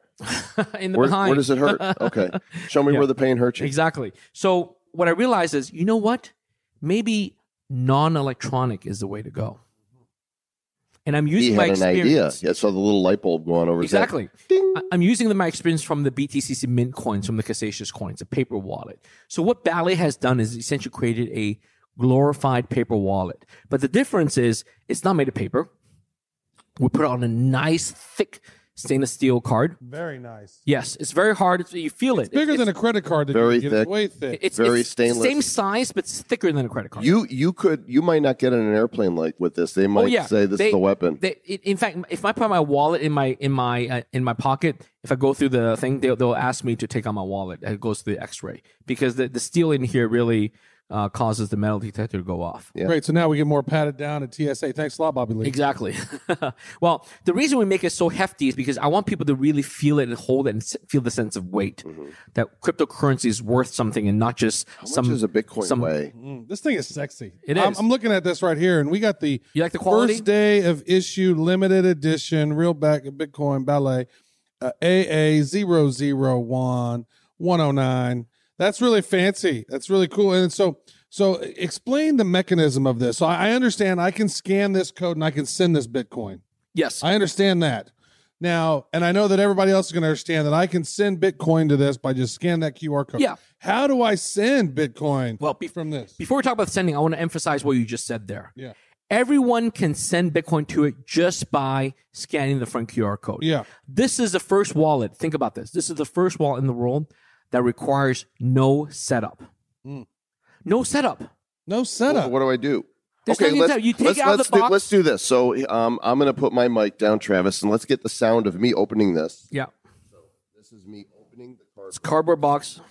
in the where, behind. Where does it hurt? Okay. Show me yeah. where the pain hurts you. Exactly. So what I realized is, you know what? Maybe non-electronic is the way to go. And I'm using he my had an experience. Idea. Yeah, I saw the little light bulb going over. Exactly. I'm using the, my experience from the B T C Mint coins, from the Cassatius coins, a paper wallet. So what Ballet has done is essentially created a glorified paper wallet. But the difference is it's not made of paper. We put it on a nice, thick stainless steel card. Very nice. Yes, it's very hard. It's, you feel it. It's bigger it's, than a credit card. That very you thick. It's way thick. It's very it's stainless. Same size, but it's thicker than a credit card. You you could you might not get on an airplane like with this. They might oh, yeah. say this they, is a weapon. They, in fact, if I put my wallet in my in my uh, in my pocket, if I go through the thing, they'll, they'll ask me to take out my wallet. It goes through the X-ray because the, the steel in here really uh, causes the metal detector to go off. Yeah. Great. So now we get more patted down at T S A. Thanks a lot, Bobby Lee. Exactly. Well, the reason we make it so hefty is because I want people to really feel it and hold it and feel the sense of weight, mm-hmm. that cryptocurrency is worth something and not just How some. How much is a Bitcoin some, weigh? Mm, this thing is sexy. It is. I'm, I'm looking at this right here, and we got the, you like the quality? First day of issue, limited edition, real back at Bitcoin Ballet, uh, A A zero zero one one zero nine. That's really fancy. That's really cool. And so so explain the mechanism of this. So I understand I can scan this code and I can send this Bitcoin. Yes. I understand that. Now, and I know that everybody else is going to understand that I can send Bitcoin to this by just scanning that Q R code. Yeah. How do I send Bitcoin well, be- from this? Before we talk about sending, I want to emphasize what you just said there. Yeah. Everyone can send Bitcoin to it just by scanning the front Q R code. Yeah. This is the first wallet. Think about this. This is the first wallet in the world that requires no setup. Mm. No setup. No setup. Well, what do I do? There's okay, let's, you take let's, it out let's, of the do, box. Let's do this. So um, I'm going to put my mic down, Travis, and let's get the sound of me opening this. Yeah. So this is me opening the cardboard, it's cardboard box.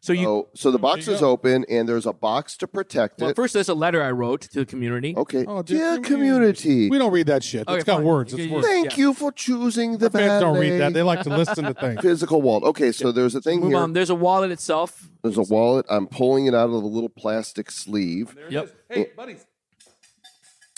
so you. So, so the box is open, and there's a box to protect well, it. First, there's a letter I wrote to the community. Okay. Oh, dear community. community. We don't read that shit. Okay, it's got fine. words. It's words. Thank yeah. you for choosing the Ballet. Fans don't read that. They like to listen to things. Physical wallet. Okay, so yeah. there's a thing Move here. On. There's a wallet itself. There's a wallet. I'm pulling it out of the little plastic sleeve. There yep. it is. Hey, buddies.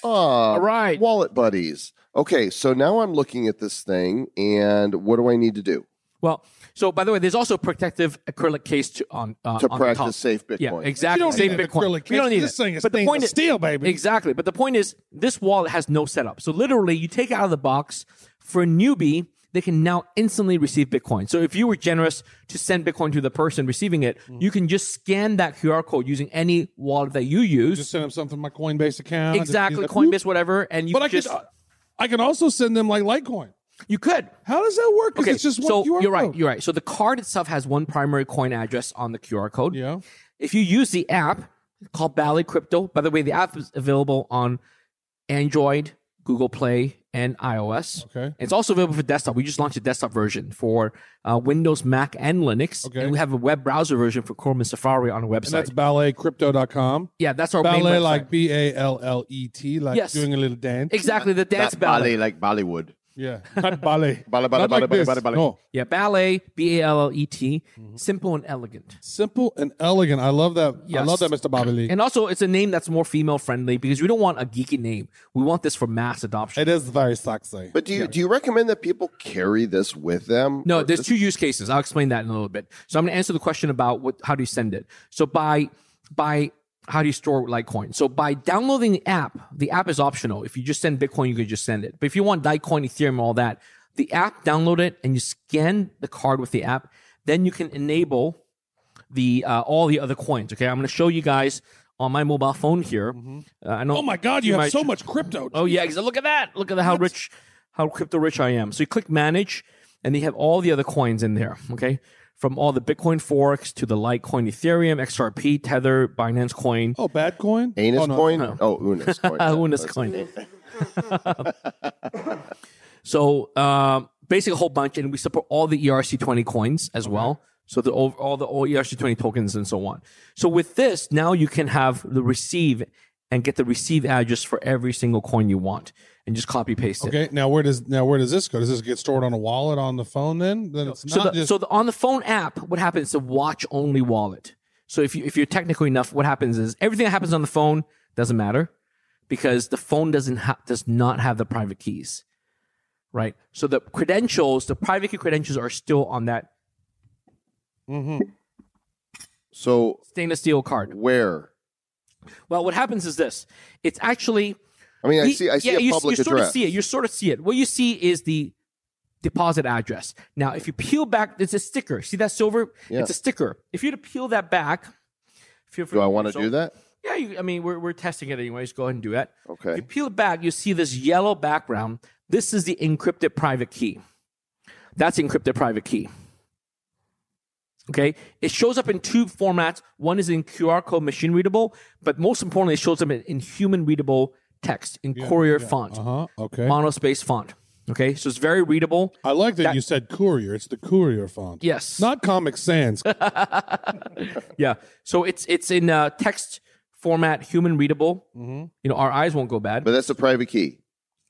Ah, all right. Wallet buddies. Okay, so now I'm looking at this thing, and what do I need to do? Well, so by the way, there's also protective acrylic case to, on uh, to on practice top. Safe Bitcoin. Yeah, exactly. You don't safe need Bitcoin. Case. You don't need this it. Thing is but the point is, steel, baby. Exactly. But the point is, this wallet has no setup. So literally, you take it out of the box for a newbie. They can now instantly receive Bitcoin. So if you were generous to send Bitcoin to the person receiving it, mm. you can just scan that Q R code using any wallet that you use. Just send them something from my Coinbase account. Exactly, Coinbase, whatever. And you but just... I can, I can also send them like Litecoin. You could. How does that work? Okay, it's just so one Q R you're right, code. You're right. So the card itself has one primary coin address on the Q R code. Yeah. If you use the app called Ballet Crypto, by the way, the app is available on Android, Google Play, and iOS. Okay. It's also available for desktop. We just launched a desktop version for uh, Windows, Mac, and Linux. Okay. And we have a web browser version for Chrome and Safari on our website. And that's ballet crypto dot com. Yeah, that's our ballet main website. Like B A L L E T, like yes. doing a little dance. Exactly, the dance that ballet. Ballet like Bollywood. Yeah, not ballet. Ballet, ballet, ballet, ballet, ballet, ballet. No. Yeah, ballet, B A L L E T, mm-hmm. simple and elegant. Simple and elegant. I love that. Yes. I love that, Mister Bobby Lee. And also, it's a name that's more female-friendly because we don't want a geeky name. We want this for mass adoption. It is very sexy. But do you yeah. do you recommend that people carry this with them? No, there's this? two use cases. I'll explain that in a little bit. So I'm going to answer the question about what, how do you send it. So by by... how do you store Litecoin? So by downloading the app, the app is optional. If you just send Bitcoin, you can just send it. But if you want Litecoin, Ethereum, all that, the app, download it, and you scan the card with the app. Then you can enable the uh, all the other coins. Okay, I'm going to show you guys on my mobile phone here. Mm-hmm. uh, I know. Oh my God, you, you have might... so much crypto. Oh yeah, look at that. Look at how That's... rich, how crypto rich I am. So you click manage, and you have all the other coins in there. Okay. From all the Bitcoin forks to the Litecoin, Ethereum, X R P, Tether, Binance Coin. Oh, bad coin? Anus oh, no. coin? No. Oh, Unis coin. Unis coin. So um, basically a whole bunch. And we support all the E R C twenty coins as okay. well. So the, all the all E R C twenty tokens and so on. So with this, now you can have the receive and get the receive address for every single coin you want. And just copy paste it. Okay. Now where does now where does this go? Does this get stored on a wallet on the phone? Then then it's so not. The, just... So the, on the phone app, what happens? It's a watch only wallet. So if you if you're technical enough, what happens is everything that happens on the phone doesn't matter because the phone doesn't ha- does not have the private keys, right? So the credentials, the private key credentials, are still on that. Mm-hmm. So stainless steel card. Where? Well, what happens is this. It's actually. I mean, I see. I see yeah, a public you, you address. You sort of see it. You sort of see it. What you see is the deposit address. Now, if you peel back, it's a sticker. See that silver? Yeah. It's a sticker. If you were to peel that back, feel free. Do I want to do that? Yeah. You, I mean, we're we're testing it anyways. Go ahead and do that. Okay. If you peel it back, you see this yellow background. This is the encrypted private key. That's encrypted private key. Okay. It shows up in two formats. One is in Q R code, machine readable, but most importantly, it shows up in, in human readable. Text in yeah, Courier yeah. font, uh-huh. okay. monospace font. Okay, so it's very readable. I like that, that you said Courier. It's the Courier font. Yes, not Comic Sans. yeah, so it's it's in uh, text format, human readable. Mm-hmm. You know, our eyes won't go bad. But that's a private key.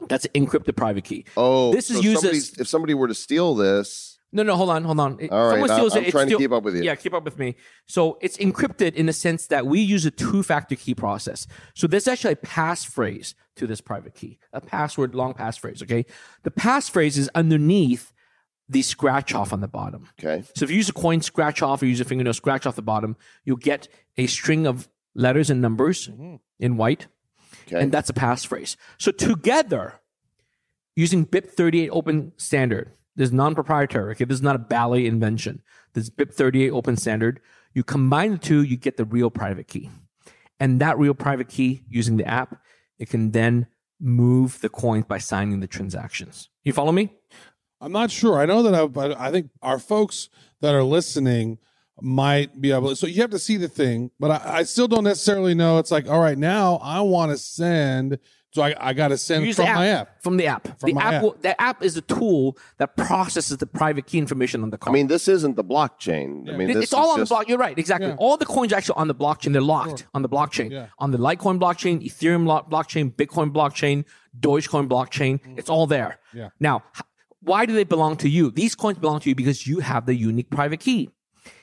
That's an encrypted private key. Oh, this is so used as if somebody were to steal this. No, no, hold on, hold on. It, All right, I, I'm it, trying still, to keep up with you. Yeah, keep up with me. So it's encrypted in the sense that we use a two-factor key process. So there's actually a passphrase to this private key, a password, long passphrase, okay? The passphrase is underneath the scratch-off on the bottom. Okay. So if you use a coin scratch-off or use a fingernail scratch-off the bottom, you'll get a string of letters and numbers mm-hmm. in white, okay. and that's a passphrase. So together, using B I P thirty-eight open standard, this is non-proprietary. Okay, this is not a Ballet invention. This is B I P thirty-eight open standard. You combine the two, you get the real private key. And that real private key, using the app, it can then move the coins by signing the transactions. You follow me? I'm not sure. I know that I, but I think our folks that are listening might be able to. So you have to see the thing, but I, I still don't necessarily know. It's like, all right, now I want to send... So I, I got to send from app, my app. From the app. From the app, app. Will, the app is a tool that processes the private key information on the card. I mean, this isn't the blockchain. Yeah. I mean, it, this It's all on just... the block. You're right. Exactly. Yeah. All the coins are actually on the blockchain. They're locked sure. on the blockchain. Yeah. On the Litecoin blockchain, Ethereum blockchain, Bitcoin blockchain, Dogecoin blockchain. Mm. It's all there. Yeah. Now, why do they belong to you? These coins belong to you because you have the unique private key.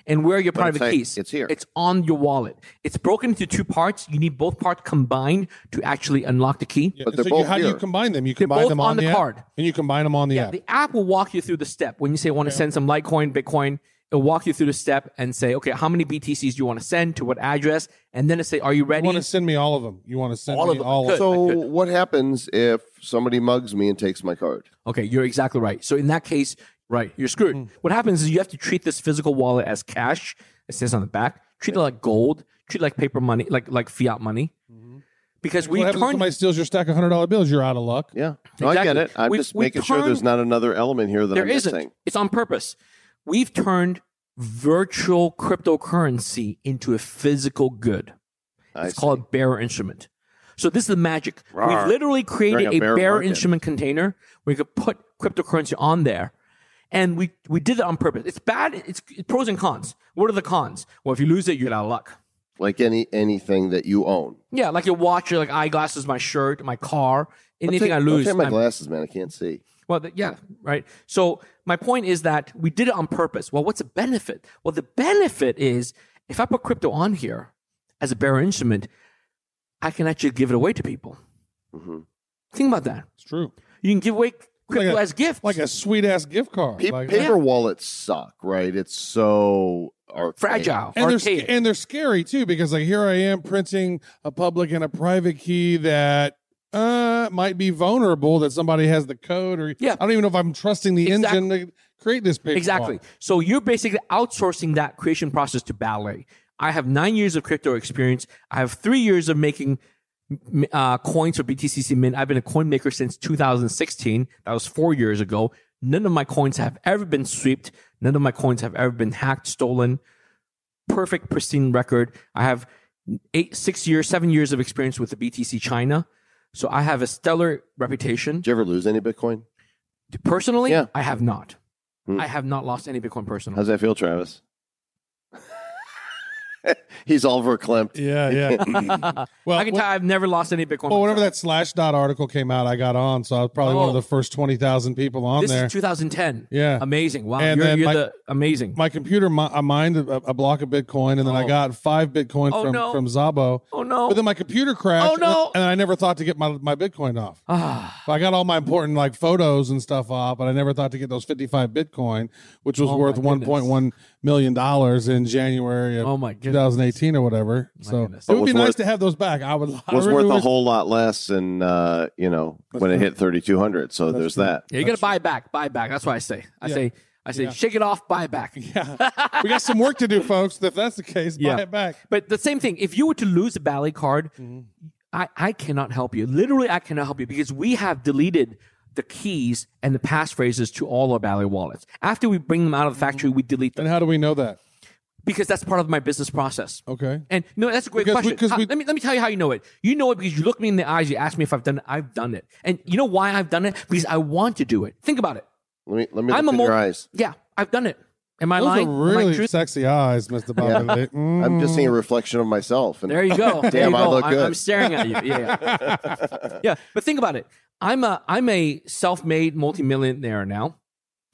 And where are your private it's keys? Like, it's here. It's on your wallet. It's broken into two parts. You need both parts combined to actually unlock the key. Yeah, but they're so both you, how here. do you combine them? You combine them on, on the, the card. App, and you combine them on the yeah, app. The app will walk you through the step. When you say, I want to yeah. send some Litecoin, Bitcoin, it'll walk you through the step and say, okay, how many B T Cs do you want to send to what address? And then it'll say, are you ready? You want to send me all of them. You want to send all me of them. all of them. So what happens if somebody mugs me and takes my card? Okay, you're exactly right. So in that case, right, you're screwed. Mm. What happens is you have to treat this physical wallet as cash. It says on the back. Treat it like gold. Treat it like paper money, like like fiat money. Mm-hmm. Because we what happens if somebody steals your stack of one hundred dollar bills? You're out of luck. Yeah, exactly. No, I get it. I'm we've, just we've making turned, sure there's not another element here that there I'm missing. There isn't. It's on purpose. We've turned virtual cryptocurrency into a physical good. I it's see. called bearer instrument. So this is the magic. Rawr. We've literally created a, a bearer, bearer instrument container where you could put cryptocurrency on there. And we, we did it on purpose. It's bad. It's, it's pros and cons. What are the cons? Well, if you lose it, you get out of luck. Like any anything that you own. Yeah, like your watch, your like eyeglasses, my shirt, my car. Anything take, I lose. I'll take my I'm, glasses, man. I can't see. Well, the, yeah, right. So my point is that we did it on purpose. Well, what's the benefit? Well, the benefit is if I put crypto on here as a bearer instrument, I can actually give it away to people. Mm-hmm. Think about that. It's true. You can give away crypto like a, as gifts. Like a sweet-ass gift card. Pe- like, paper yeah. wallets suck, right? It's so archaic. Fragile. And archaic. They're, and they're scary, too, because like here I am printing a public and a private key that uh, might be vulnerable, that somebody has the code. or yeah. I don't even know if I'm trusting the exactly. engine to create this paper Exactly. wallet. So you're basically outsourcing that creation process to Ballet. I have nine years of crypto experience. I have three years of making Uh, coins for B T C C Mint. I've been a coin maker since two thousand sixteen. That was four years ago. None of my coins have ever been sweeped. None of my coins have ever been hacked, stolen. Perfect, pristine record. I have eight, six years, seven years of experience with the B T C China. So I have a stellar reputation. Did you ever lose any Bitcoin? Personally, yeah. I have not. Hmm. I have not lost any Bitcoin personally. How's that feel, Travis? He's all verklempt. Yeah, yeah. well, I can tell I've never lost any Bitcoin. Well, whenever that Slashdot article came out, I got on, so I was probably oh. one of the first twenty thousand people on this there. This is two thousand ten. Yeah. Amazing. Wow. And you're then you're my, the amazing. My computer mi- I mined a, a block of Bitcoin, and then oh. I got five Bitcoin oh, from, no. from Zabo. Oh, no. But then my computer crashed, oh, no. and, and I never thought to get my, my Bitcoin off. But I got all my important like photos and stuff off, but I never thought to get those fifty-five Bitcoin, which was oh, worth one point one million dollars in January of oh, my goodness. twenty eighteen or whatever. My so goodness. it would be nice worth, to have those back. I would. I was worth was, a whole lot less, and uh, you know that's when true. it hit thirty-two hundred. So that's there's true. that. Yeah, you got to buy back, buy back. That's what I say. I yeah. say, I say, yeah. shake it off, buy it back. Yeah, we got some work to do, folks. If that's the case, yeah. buy it back. But the same thing. If you were to lose a Ballet card, mm-hmm. I, I cannot help you. Literally, I cannot help you because we have deleted the keys and the passphrases to all our Ballet wallets. After we bring them out of the factory, we delete them. And how do we know that? Because that's part of my business process. Okay. And no, that's a great because question. We, how, we, let me let me tell you how you know it. You know it because you look me in the eyes, you ask me if I've done it. I've done it. And you know why I've done it? Because I want to do it. Think about it. Let me let me I'm look in mul- your eyes. Yeah, I've done it. Am I Those lying? Those are really sexy eyes, Mister Bobby Lee. Mm. I'm just seeing a reflection of myself. And there you go. Damn, there you go. I look I'm, good. I'm staring at you. Yeah. Yeah. yeah. But think about it. I'm a I'm a self-made multimillionaire now.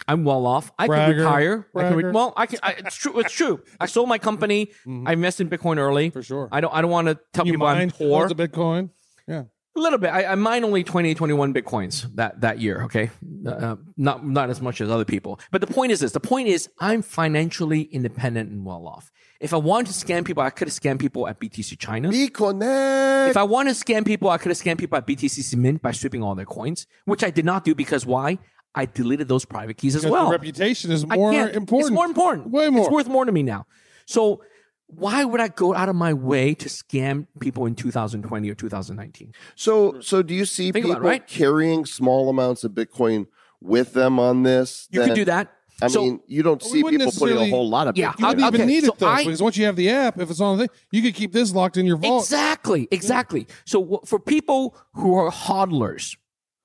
I'm well off. I Bragger. can retire. Bragger. I can re- well, I can. I, it's true. It's true. I sold my company. Mm-hmm. I invested in Bitcoin early. For sure. I don't. I don't want to tell you people I'm poor. You mined Bitcoin. Yeah. A little bit. I, I mined only twenty, twenty-one Bitcoins that, that year. Okay. Uh, not not as much as other people. But the point is this. The point is I'm financially independent and well off. If I wanted to scam people, I could have scammed people at B T C China. Bitcoin. If I wanted to scam people, I could have scammed people at B T C Mint by stripping all their coins, which I did not do because why? I deleted those private keys as because well. The reputation is more important. It's more important. Way more. It's worth more to me now. So why would I go out of my way to scam people in two thousand twenty or two thousand nineteen? So so do you see Think people it, right? carrying small amounts of Bitcoin with them on this? You then, could do that. I so, mean, you don't see people putting a whole lot of Bitcoin. Yeah, you wouldn't okay. even need so it, though, I, because once you have the app, if it's on the thing, you could keep this locked in your vault. Exactly, exactly. So for people who are hodlers,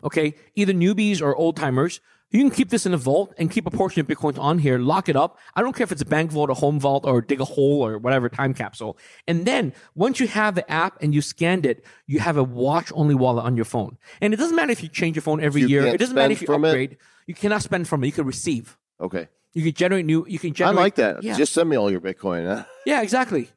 okay, either newbies or old timers, you can keep this in a vault and keep a portion of Bitcoin on here, lock it up. I don't care if it's a bank vault, a home vault, or dig a hole or whatever, time capsule. And then once you have the app and you scanned it, you have a watch-only wallet on your phone. And it doesn't matter if you change your phone every you year. It doesn't matter if you upgrade. It? You cannot spend from it. You can receive. Okay. You can generate new. You can generate. I like that. Yeah. Just send me all your Bitcoin. Huh? Yeah, exactly.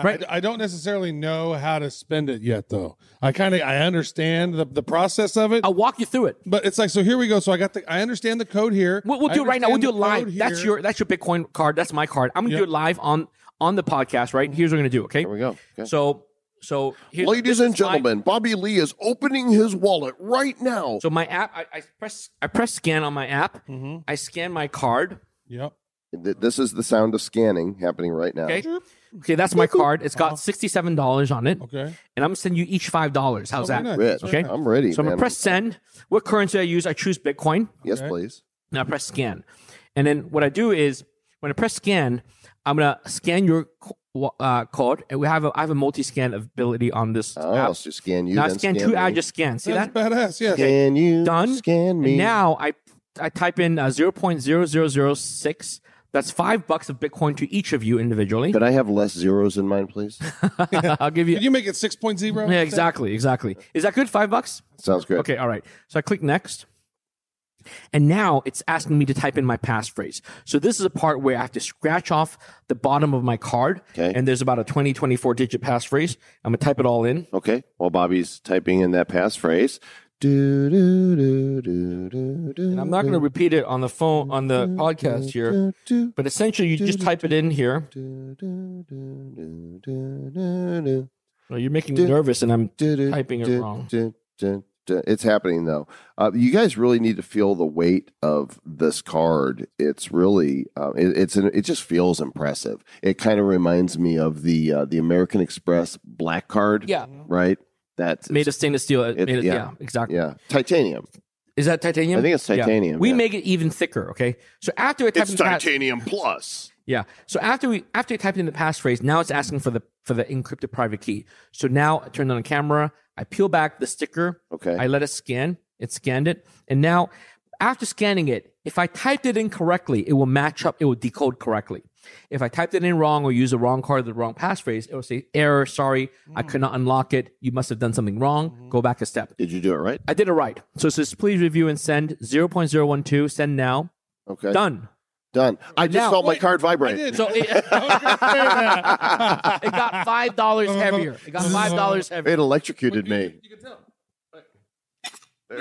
Right. I, I don't necessarily know how to spend it yet, though. I kind of I understand the, the process of it. I'll walk you through it. But it's like, so here we go. So I got the I understand the code here. We'll, we'll do it right now. We'll do it live. Here. That's your that's your Bitcoin card. That's my card. I'm gonna yep. do it live on on the podcast. Right. Here's what we're gonna do. Okay. Here we go. Okay. So so here's, ladies and gentlemen, my, Bobby Lee is opening his wallet right now. So my app, I, I press I press scan on my app. Mm-hmm. I scan my card. Yep. This is the sound of scanning happening right now. Okay, okay, that's my card. It's got sixty-seven dollars on it. Okay. And I'm going to send you each five dollars. How's oh, that? Rich. Okay. I'm ready, So I'm going to press send. What currency I use? I choose Bitcoin. Yes, okay. please. Now I press scan. And then what I do is when I press scan, I'm going to scan your uh, code. And we have a, I have a multi-scan ability on this oh, app. So scan you, now then I scan, scan two. Me. I just scan. See that's that? That's badass. Yes. Scan you. Done. Scan me. And now I, I type in uh, zero point zero zero zero six. That's five bucks of Bitcoin to each of you individually. Could I have less zeros in mine, please? I'll give you. Could you make it six point zero? Yeah, exactly, exactly. Is that good? Five bucks? Sounds good. Okay, all right. So I click next. And now it's asking me to type in my passphrase. So this is a part where I have to scratch off the bottom of my card. Okay. And there's about a twenty, twenty-four digit passphrase. I'm going to type it all in. Okay. While Bobby's typing in that passphrase. Do, do, do, do, do, do, and I'm not going to repeat it on the phone on the podcast here, but essentially you just type it in here. Well, you're making me nervous, and I'm typing it wrong. It's happening though. Uh, you guys really need to feel the weight of this card. It's really uh, it, it's an, it just feels impressive. It kind of reminds me of the uh, the American Express black card. Yeah. Right. That's made of stainless steel. It, made of, yeah, yeah, exactly. Yeah, titanium. Is that titanium? I think it's titanium. Yeah. We yeah. make it even thicker. Okay, so after I type it's in titanium pass- plus. Yeah. So after we after I typed in the passphrase, now it's asking for the for the encrypted private key. So now I turned on the camera. I peel back the sticker. Okay. I let it scan. It scanned it, and now after scanning it, if I typed it in correctly, it will match up. It will decode correctly. If I typed it in wrong or used the wrong card or the wrong passphrase, it will say, error, sorry, mm. I could not unlock it. You must have done something wrong. Mm. Go back a step. Did you do it right? I did it right. So it says, please review and send zero point zero one two. Send now. Okay. Done. Done. I just now, felt wait, my card vibrate. So it, it got five dollars heavier. It got five dollars heavier. It electrocuted wait, me. You, you can tell. Right.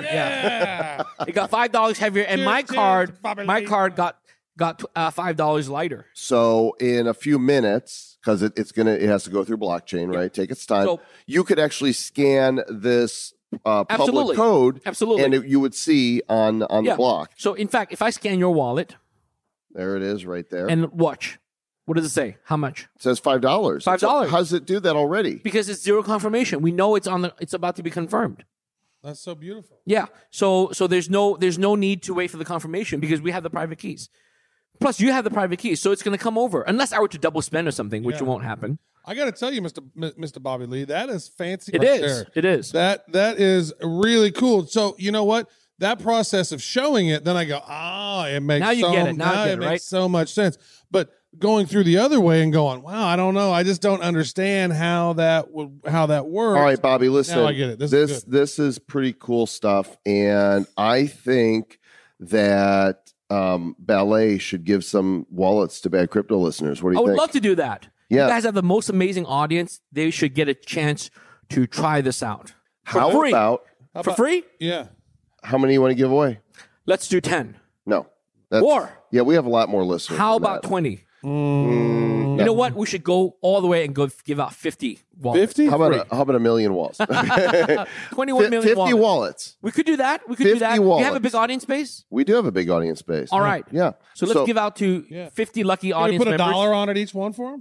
Yeah. yeah. It got five dollars heavier. And cheers, my cheers, card, my card got... Got uh, five dollars lighter. So in a few minutes, because it, it's gonna, it has to go through blockchain, right? Yeah. Take its time. So, you could actually scan this uh, public code, absolutely, and it, you would see on on yeah. the block. So in fact, if I scan your wallet, there it is, right there. And watch, what does it say? How much? It says five dollars. Five dollars. How does it do that already? Because it's zero confirmation. We know it's on the. It's about to be confirmed. That's so beautiful. Yeah. So so there's no there's no need to wait for the confirmation because we have the private keys. Plus, you have the private key, so it's going to come over. Unless I were to double spend or something, which yeah. won't happen. I got to tell you, Mister M- Mister Bobby Lee, that is fancy. It is. There. It is. That That is really cool. So, you know what? That process of showing it, then I go, ah, oh, it makes now you so, get it. Now, now get it, it right? makes so much sense. But going through the other way and going, wow, I don't know. I just don't understand how that would, how that works. All right, Bobby, listen. Now I get it. This This is, this is pretty cool stuff, and I think that... Um, Ballet should give some wallets to Bad Crypto listeners. What do you think? I would think? love to do that. Yeah. You guys have the most amazing audience. They should get a chance to try this out. For How free. about... How for about, free? Yeah. How many you want to give away? Let's do ten. No. That's, More. Yeah, we have a lot more listeners. How about that. twenty? Mm, you no. know what? We should go all the way and go give out fifty wallets. Fifty? How about a, how about a million wallets? Twenty-one F- million. Fifty wallets. wallets. We could do that. We could do that. Wallets. Do you have a big audience base? We do have a big audience base. All right. Yeah. So let's so, give out to yeah. fifty lucky audience. Can we put a members? dollar on it each one for them?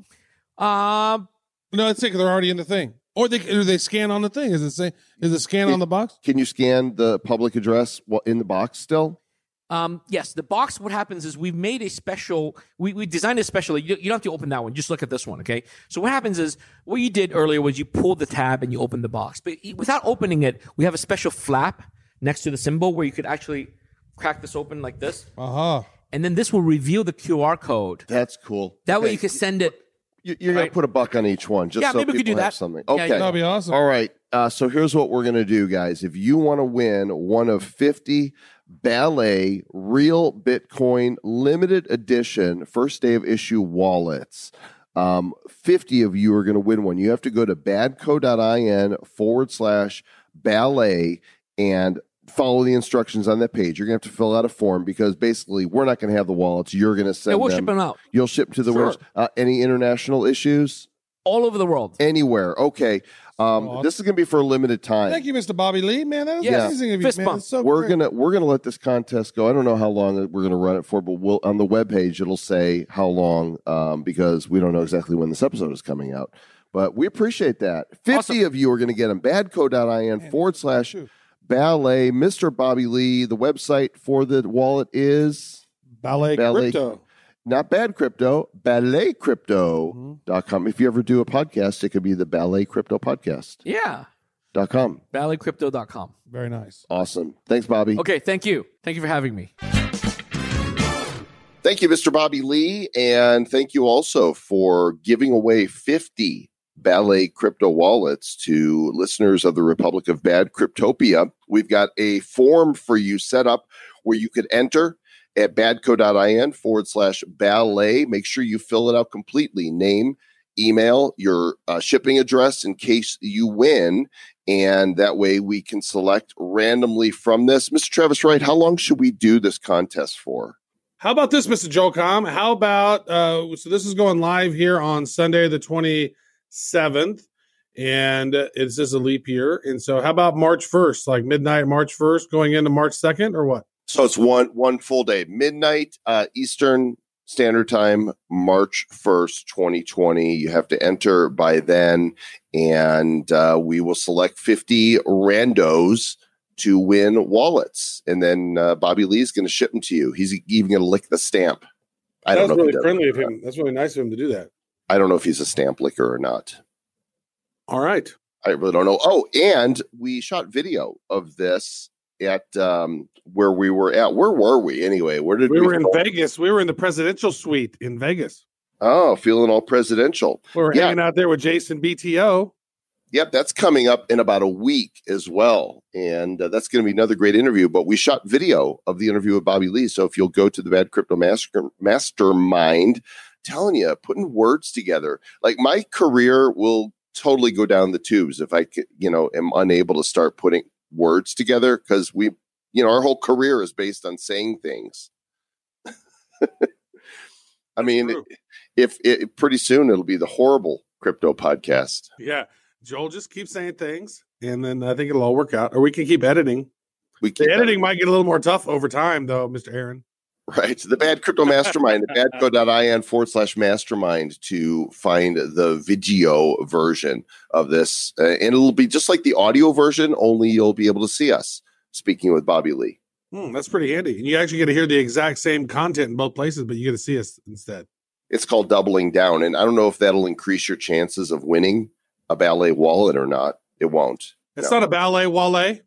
Um. No, that's it. Because they're already in the thing, or they or they scan on the thing. Is it say? Is it scan it, on the box? Can you scan the public address in the box still? Um, yes, the box, what happens is we've made a special, we, we designed it specially. You, you don't have to open that one. Just look at this one, okay? So what happens is what you did earlier was you pulled the tab and you opened the box. But without opening it, we have a special flap next to the symbol where you could actually crack this open like this. Uh-huh. And then this will reveal the Q R code. That's cool. That okay. way you can send it. You're going right. to put a buck on each one, just yeah, so maybe people we could do have that. Something. Okay. Yeah, that'd be awesome. All right. Uh, so here's what we're going to do, guys. If you want to win one of fifty Ballet Real Bitcoin Limited Edition First Day of Issue wallets, um, fifty of you are going to win one. You have to go to badco.in forward slash ballet and follow the instructions on that page. You're going to have to fill out a form because basically we're not going to have the wallets. You're going to send them. Yeah, we'll ship them out. You'll ship to the sure. winners. Uh, any international issues? All over the world. Anywhere. Okay. Um, oh. This is going to be for a limited time. Thank you, Mister Bobby Lee, man. That was yeah. amazing of you, Fist man. Bump. So we're going to we're gonna let this contest go. I don't know how long we're going to run it for, but we'll, on the webpage it'll say how long um, because we don't know exactly when this episode is coming out. But we appreciate that. fifty awesome. Of you are going to get them. badco.in forward slash... Ballet, Mister Bobby Lee. The website for the wallet is Ballet, Ballet Crypto. Not Bad Crypto, ballet crypto dot com. If you ever do a podcast, it could be the Ballet Crypto Podcast. Yeah. Dot com. ballet crypto dot com. Very nice. Awesome. Thanks, Bobby. Okay, thank you. Thank you for having me. Thank you, Mister Bobby Lee. And thank you also for giving away fifty Ballet Crypto wallets to listeners of the Republic of Bad Cryptopia. We've got a form for you set up where you could enter at badco.in forward slash ballet. Make sure you fill it out completely. Name, email, your uh, shipping address in case you win. And that way we can select randomly from this. Mister Travis Wright, how long should we do this contest for? How about this, Mister Joel Comm? How about, uh, so this is going live here on Sunday the twentieth. seventh, and it's just a leap year. And so how about March first, like midnight March first going into March second, or what? So it's one one full day, midnight uh Eastern Standard Time, March first, twenty twenty. You have to enter by then, and uh we will select fifty randos to win wallets, and then uh, Bobby Lee's going to ship them to you. He's even going to lick the stamp. I that don't was know really friendly of him that. That's really nice of him to do that. I don't know if he's a stamp licker or not. All right. I really don't know. Oh, and we shot video of this at um, where we were at. Where were we anyway? Where did we, we were in go? Vegas. We were in the presidential suite in Vegas. Oh, feeling all presidential. We were yeah. hanging out there with Jason B T O. Yep, that's coming up in about a week as well. And uh, that's going to be another great interview. But we shot video of the interview with Bobby Lee. So if you'll go to the Bad Crypto Master- Mastermind, telling you, putting words together. Like, my career will totally go down the tubes if I, you know, am unable to start putting words together, because we, you know, our whole career is based on saying things. I mean, it, if it pretty soon it'll be the horrible crypto podcast. Yeah. Joel just keeps saying things, and then I think it'll all work out, or we can keep editing. We keep the editing editing might get a little more tough over time though, Mister Aaron. Right. The Bad Crypto Mastermind, the badco.in forward slash mastermind to find the video version of this. Uh, and it'll be just like the audio version, only you'll be able to see us speaking with Bobby Lee. Hmm, that's pretty handy. And you actually get to hear the exact same content in both places, but you get to see us instead. It's called doubling down. And I don't know if that'll increase your chances of winning a ballet wallet or not. It won't. It's no. not a ballet wallet.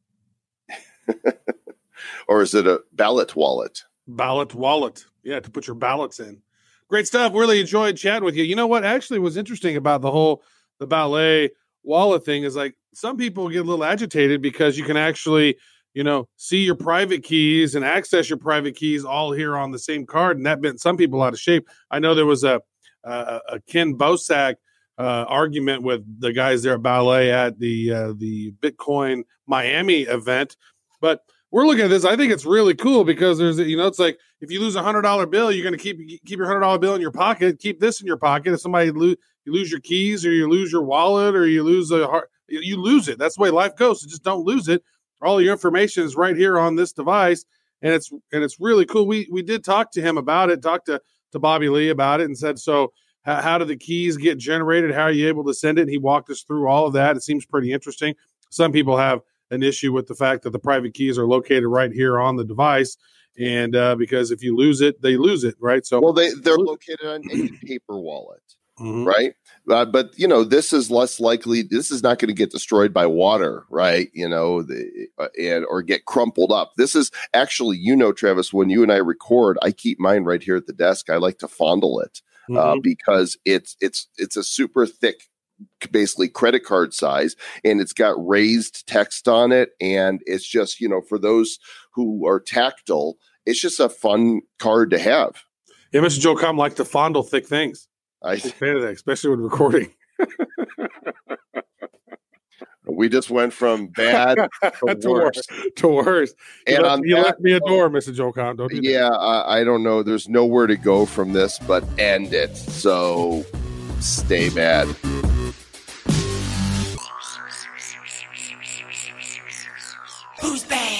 Or is it a ballot wallet? Ballot wallet. Yeah, to put your ballots in. Great stuff. Really enjoyed chatting with you. You know what actually was interesting about the whole the ballet wallet thing is, like, some people get a little agitated because you can actually, you know, see your private keys and access your private keys all here on the same card, and that bent some people out of shape. I know there was a a, a Ken Bosak uh, argument with the guys there at Ballet at the uh, the Bitcoin Miami event, but we're looking at this. I think it's really cool because there's, you know, it's like if you lose a hundred dollar bill, you're going to keep keep your hundred dollar bill in your pocket. Keep this in your pocket. If somebody lose, you lose your keys, or you lose your wallet, or you lose a heart, you lose it. That's the way life goes. So just don't lose it. All your information is right here on this device, and it's and it's really cool. We we did talk to him about it. Talked to to Bobby Lee about it, and said, so how, how do the keys get generated? How are you able to send it? And he walked us through all of that. It seems pretty interesting. Some people have an issue with the fact that the private keys are located right here on the device. And uh, because if you lose it, they lose it, right? So, well, they, they're located on a paper wallet, mm-hmm. right? Uh, but, you know, this is less likely. This is not going to get destroyed by water, right? You know, the, uh, and or get crumpled up. This is actually, you know, Travis, when you and I record, I keep mine right here at the desk. I like to fondle it. mm-hmm. uh, because it's it's it's a super thick, basically credit card size, and it's got raised text on it, and it's just, you know, for those who are tactile, it's just a fun card to have. Yeah, Mister Joel Comm liked to fondle thick things. I fan of that, especially when recording. We just went from bad to, to worse. To worse. You and left, on you that, left me a door, Mister Joel Comm. Don't do yeah, that. I, I don't know. There's nowhere to go from this but end it. So stay bad. Who's bad?